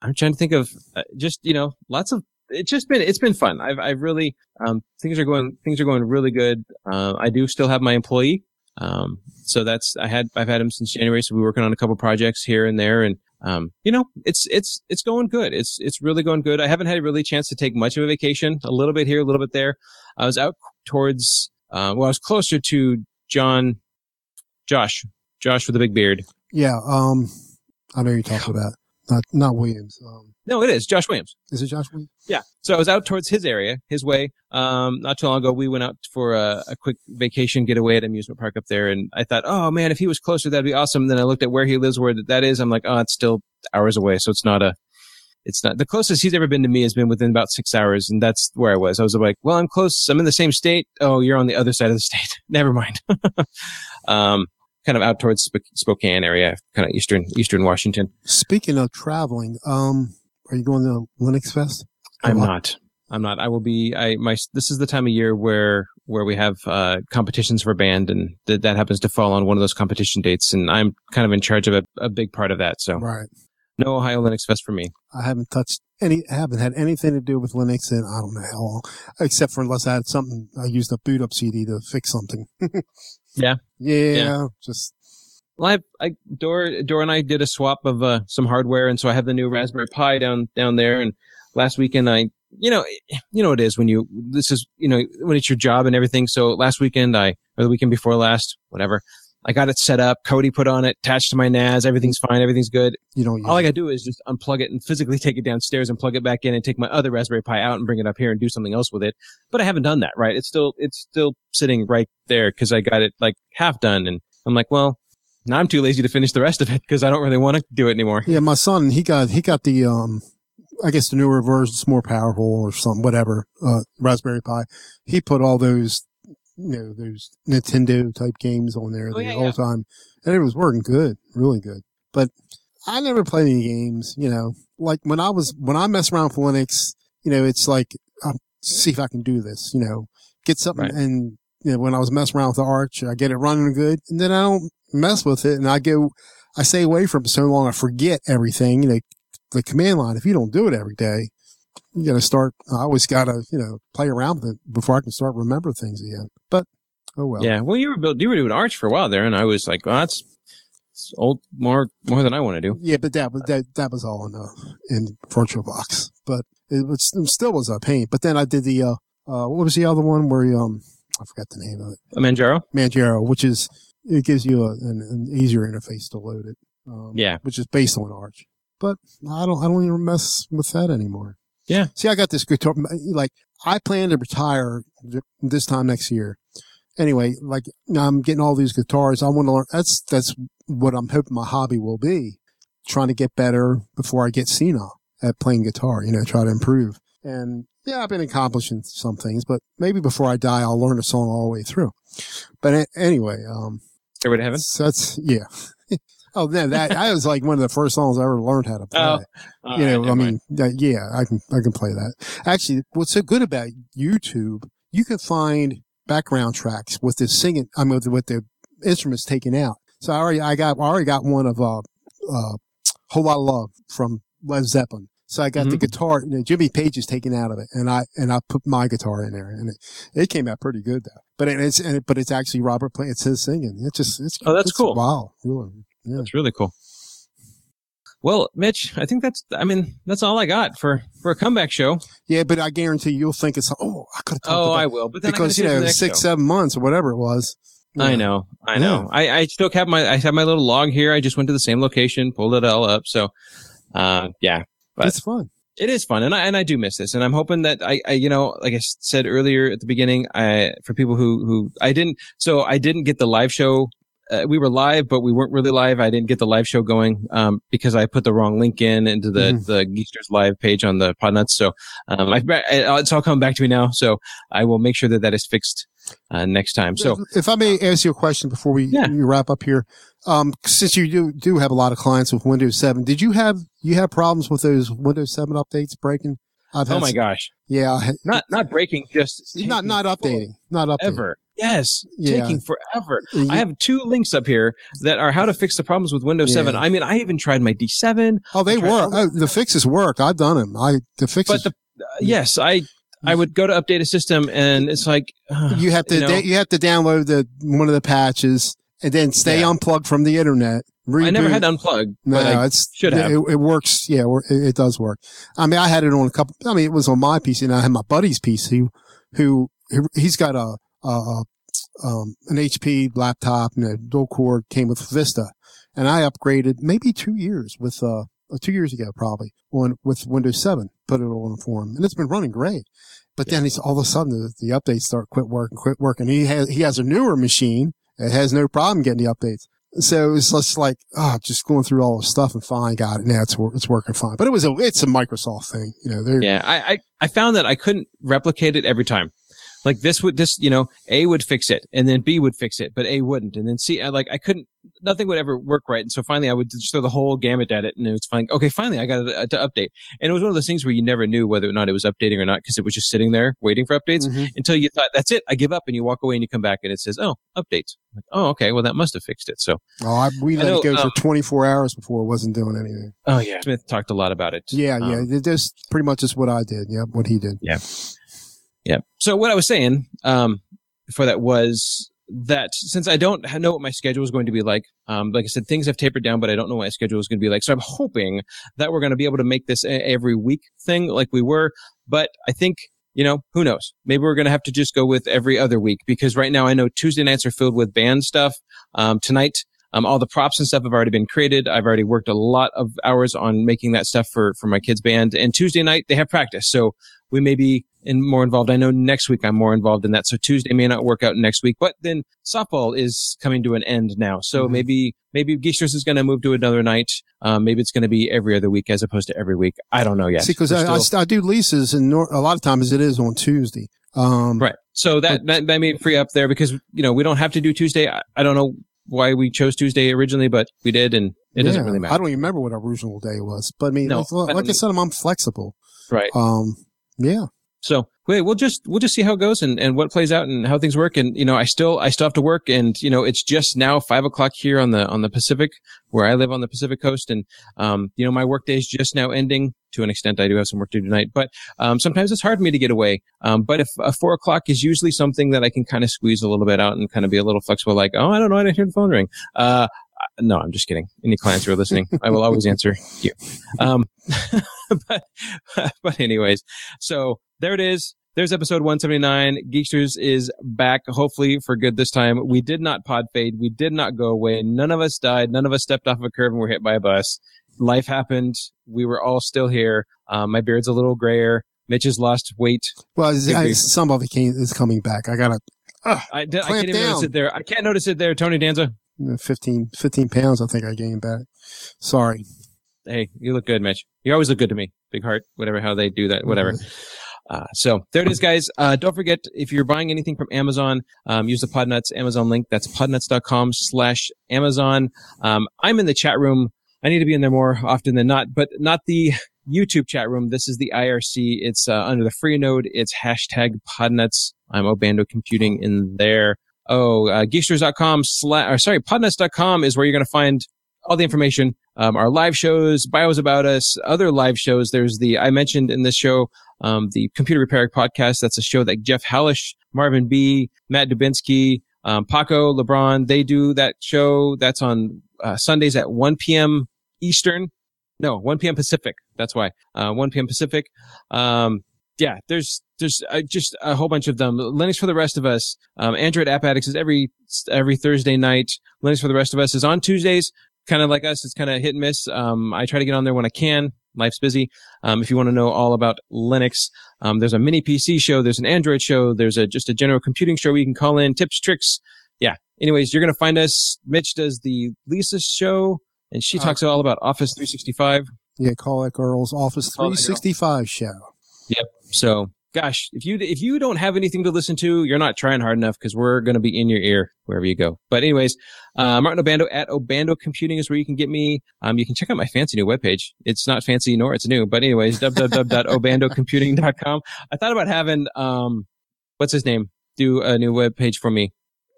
I'm trying to think of uh, just, you know, lots of, it's just been, it's been fun. I've, I've really, um, things are going, things are going really good. Um, uh, I do still have my employee. Um, so that's, I had, I've had him since January. So we're working on a couple projects here and there. And, um, you know, it's, it's, it's going good. It's, it's really going good. I haven't had really a chance to take much of a vacation, a little bit here, a little bit there. I was out towards, uh, well, I was closer to John, Josh, Josh with the big beard. Yeah. Um, I know you're talking about. Not, not Williams. Um, no, it is Josh Williams. Is it Josh Williams? Yeah. So I was out towards his area, his way. Um, not too long ago, we went out for a, a quick vacation getaway at an amusement park up there. And I thought, oh man, if he was closer, that'd be awesome. Then I looked at where he lives, where that is. I'm like, oh, it's still hours away. So it's not a, it's not the closest he's ever been to me has been within about six hours. And that's where I was. I was like, well, I'm close. I'm in the same state. Oh, you're on the other side of the state. Never mind. um, Kind of out towards Spok- Spokane area, kind of eastern Eastern Washington. Speaking of traveling, um, Are you going to Linux Fest? Or I'm what? not. I'm not. I will be. I my. This is the time of year where where we have uh, competitions for band, and th- that happens to fall on one of those competition dates. And I'm kind of in charge of a, a big part of that. So right. No Ohio Linux Fest for me. I haven't touched any. I haven't had anything to do with Linux in I don't know how long, except for unless I had something. I used a boot up C D to fix something. yeah. yeah. Yeah. Just. Well, I, I Dora, Dora and I did a swap of uh, some hardware, and so I have the new Raspberry Pi down down there. And last weekend, I, you know, you know, it is when you this is you know when it's your job and everything. So last weekend, I or the weekend before last, whatever, I got it set up. Cody put on it, attached to my N A S. Everything's fine. Everything's good. You don't. All I gotta do is just unplug it and physically take it downstairs and plug it back in and take my other Raspberry Pi out and bring it up here and do something else with it. But I haven't done that. Right? It's still it's still sitting right there because I got it like half done, and I'm like, well. Now I'm too lazy to finish the rest of it because I don't really want to do it anymore. Yeah, my son, he got he got the, um, I guess the newer version, it's more powerful or something, whatever, uh, Raspberry Pi. He put all those, you know, those Nintendo-type games on there oh, the yeah, whole yeah. time. And it was working good, really good. But I never played any games, you know. Like, when I was, when I mess around with Linux, you know, it's like, I'll see if I can do this, you know. Get something, right. and you know, when I was messing around with the Arch, I get it running good, and then I don't mess with it, and I go, I stay away from it so long I forget everything. You know, the command line. If you don't do it every day, you gotta start. I always gotta, you know, play around with it before I can start remember things again. But oh well. Yeah. Well, you were built, you were doing Arch for a while there, and I was like, well, that's, that's old, more more than I want to do. Yeah, but that was that that was all in uh, in VirtualBox, but it, was, it still was a pain. But then I did the uh, uh what was the other one where um I forgot the name of it. Manjaro. Manjaro, which is. It gives you a, an, an easier interface to load it. Um, yeah, which is based on Arch. But I don't, I don't even mess with that anymore. Yeah. See, I got this guitar. Like, I plan to retire this time next year. Anyway, like I'm getting all these guitars. I want to learn. That's that's what I'm hoping my hobby will be. Trying to get better before I get senile at playing guitar. You know, try to improve. And yeah, I've been accomplishing some things, but maybe before I die, I'll learn a song all the way through. But anyway, um. Everybody Heaven? That's, yeah. oh, no, that I was like one of the first songs I ever learned how to play. Oh, you know, right, I mean, that, yeah, I can I can play that. Actually, what's so good about YouTube, you can find background tracks with the singing, I mean, with the instruments taken out. So I already I got I already got one of uh, uh, Whole Lot of Love from Led Zeppelin. So I got mm-hmm. the guitar, you know, Jimmy Page is taken out of it, and I and I put my guitar in there, and it, it came out pretty good though. But it, it's and it, but it's actually Robert playing. It's his singing. It's just it's oh that's it's, cool. Wow, yeah. That's really cool. Well, Mitch, I think that's I mean that's all I got for, for a comeback show. Yeah, but I guarantee you'll think it's oh I could have talked oh about I will, but then because I you know six show. seven months or whatever it was. Yeah. I know, I yeah. know. I, I still have my I have my little log here. I just went to the same location, pulled it all up. So, uh, yeah. But it's fun. It is fun. And I, and I do miss this. And I'm hoping that I, I, you know, like I said earlier at the beginning, I, for people who, who I didn't, so I didn't get the live show. Uh, we were live, but we weren't really live. I didn't get the live show going, um, because I put the wrong link in into the, mm. the Geeksters live page on the PodNuts. So, um, I, I, it's all coming back to me now. So I will make sure that that is fixed, uh, next time. So if I may ask you a question before we yeah. wrap up here, um, since you do, do have a lot of clients with Windows seven, did you have, you have problems with those Windows seven updates breaking? I've had oh my gosh. Yeah. Had, not, not breaking, just not, not updating, not updating. Ever. Yes, yeah. Taking forever. I have two links up here that are how to fix the problems with Windows yeah. seven. I mean, I even tried my D seven. Oh, they work. Oh, the fixes work. I've done them. I the fixes. But the, uh, yes, I I would go to update a system, and it's like uh, you have to you, know, da- you have to download the one of the patches and then stay yeah. unplugged from the internet. Reboot. I never had to unplug. No, but I it's should have. It, it works. Yeah, it, it does work. I mean, I had it on a couple. I mean, it was on my P C, and I had my buddy's P C, who, who he's got a. Uh, um, an H P laptop and a dual core came with Vista, and I upgraded maybe two years with uh two years ago probably on with Windows seven. Put it on for him, and it's been running great. But yeah. then he's all of a sudden the, the updates start quit working, quit working. He has he has a newer machine. It has no problem getting the updates. So it's just like ah, oh, just going through all the stuff and finally got it. Now it's it's working fine. But it was a it's a Microsoft thing, you know. Yeah, I I, I found that I couldn't replicate it every time. Like this would, this, you know, A would fix it and then B would fix it, but A wouldn't. And then C, I like, I couldn't, nothing would ever work right. And so finally I would just throw the whole gamut at it and it's fine. Okay, finally I got to, to update. And it was one of those things where you never knew whether or not it was updating or not because it was just sitting there waiting for updates mm-hmm. until you thought, that's it, I give up. And you walk away and you come back and it says, oh, updates. I'm like, oh, okay, well that must have fixed it. So oh, I, we let I know, it go um, for twenty-four hours before it wasn't doing anything. Oh yeah. Smith talked a lot about it. Yeah, um, yeah. That's pretty much just what I did. Yeah, what he did. Yeah. Yeah. So what I was saying um, before that was that since I don't know what my schedule is going to be like, um, like I said, things have tapered down, but I don't know what my schedule is going to be like. So I'm hoping that we're going to be able to make this a- every week thing like we were. But I think, you know, who knows? Maybe we're going to have to just go with every other week because right now I know Tuesday nights are filled with band stuff. Um, tonight, um, all the props and stuff have already been created. I've already worked a lot of hours on making that stuff for, for my kids' band. And Tuesday night, they have practice. So we may be in more involved. I know next week I'm more involved in that. So Tuesday may not work out next week, but then softball is coming to an end now. So mm-hmm. maybe, maybe Geeksters is going to move to another night. Um, maybe it's going to be every other week as opposed to every week. I don't know yet. See, cause I, still... I, I do leases and a lot of times it is on Tuesday. Um, right. So that, but... that, that may free up there because, you know, we don't have to do Tuesday. I, I don't know why we chose Tuesday originally, but we did and it yeah, doesn't really matter. I don't even remember what our original day was, but I mean, no, like, like I said, I'm flexible. Right. Um, yeah. So wait, we'll just we'll just see how it goes and, and what plays out and how things work. And you know, I still I still have to work. And you know, it's just now five o'clock here on the on the Pacific, where I live on the Pacific coast. And um, you know, my workday is just now ending. To an extent, I do have some work to do tonight. But um, sometimes it's hard for me to get away. Um, but if uh, four o'clock is usually something that I can kind of squeeze a little bit out and kind of be a little flexible. Like, oh, I don't know, I didn't hear the phone ring. Uh, no, I'm just kidding. Any clients who are listening, I will always answer you. Um, but but anyways, so. There it is. There's episode one seventy-nine. Geeksters is back, hopefully for good this time. We did not pod fade. We did not go away. None of us died. None of us stepped off a curb and were hit by a bus. Life happened. We were all still here. Um, my beard's a little grayer. Mitch has lost weight. Well, I, some of it came, is coming back. I gotta uh, I, I can't down. Even notice it there. I can't notice it there, Tony Danza. fifteen, fifteen pounds I think I gained back. Sorry. Hey, you look good, Mitch. You always look good to me. Big heart, whatever, how they do that, whatever. Uh, so there it is, guys. Uh, don't forget, if you're buying anything from Amazon, um, use the PodNuts Amazon link. That's podnuts.com slash Amazon. Um, I'm in the chat room. I need to be in there more often than not, but not the YouTube chat room. This is the I R C. It's uh, under the free node. It's hashtag PodNuts. I'm Obando Computing in there. Oh, uh, geeksters dot com slash, or sorry, podnuts dot com is where you're going to find all the information. Um, our live shows, bios about us, other live shows. There's the, I mentioned in this show, um, the Computer Repair Podcast. That's a show that Jeff Hallish, Marvin B, Matt Dubinsky, um, Paco LeBron, they do that show. That's on, uh, Sundays at one p.m. Eastern. No, one p.m. Pacific. That's why, uh, one p.m. Pacific. Um, yeah, there's, there's uh, just a whole bunch of them. Linux for the Rest of Us. Um, Android App Addicts is every, every Thursday night. Linux for the Rest of Us is on Tuesdays. Kind of like us, it's kind of hit and miss. Um, I try to get on there when I can. Life's busy. Um, if you want to know all about Linux, um, there's a mini P C show. There's an Android show. There's a just a general computing show where you can call in tips, tricks. Yeah. Anyways, you're going to find us. Mitch does the Lisa show, and she talks uh, all about Office three sixty-five. Yeah, call it girls. Office three sixty-five show. Yep. So, gosh, if you if you don't have anything to listen to, you're not trying hard enough because we're going to be in your ear wherever you go. But anyways, uh, Martin Obando at Obando Computing is where you can get me. Um, you can check out my fancy new webpage. It's not fancy nor it's new. But anyways, w w w dot obando computing dot com. I thought about having, um, what's his name, do a new webpage for me.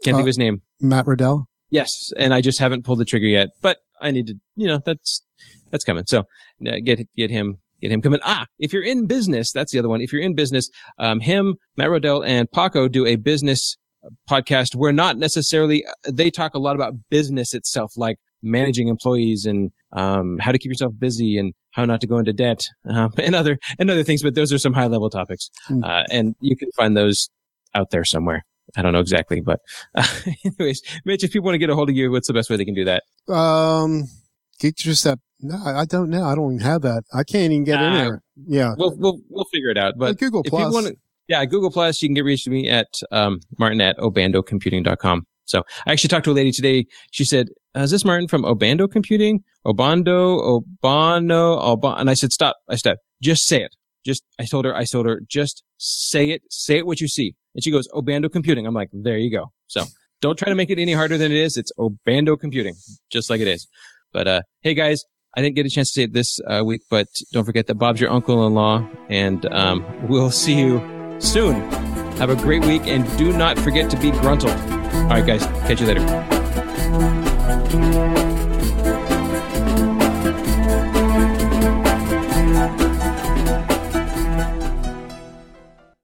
Can't uh, think of his name. Matt Rodell? Yes, and I just haven't pulled the trigger yet. But I need to, you know, that's that's coming. So uh, get get him. Get him coming. Ah, if you're in business, that's the other one. If you're in business, um, him, Matt Rodell, and Paco do a business podcast where not necessarily they talk a lot about business itself, like managing employees and um, how to keep yourself busy and how not to go into debt uh, and other and other things. But those are some high level topics, uh, and you can find those out there somewhere. I don't know exactly, but uh, anyways, Mitch, if people want to get a hold of you, what's the best way they can do that? Um, just that. No, I don't know. I don't even have that. I can't even get uh, in there. Yeah. We'll, we'll, we'll figure it out. But like Google Plus. If you want to, yeah, Google Plus. You can get reached to me at um, Martin at Obando Computing dot com. So I actually talked to a lady today. She said, uh, is this Martin from Obando Computing? Obando, Obano, Obano. And I said, stop. I stopped. Just say it. Just, I told her, I told her, just Say it. Say it what you see. And she goes, Obando Computing. I'm like, there you go. So don't try to make it any harder than it is. It's Obando Computing, just like it is. But uh, hey, guys, I didn't get a chance to say it this uh, week, but don't forget that Bob's your uncle-in-law, and um, we'll see you soon. Have a great week, and do not forget to be gruntled. All right, guys, catch you later.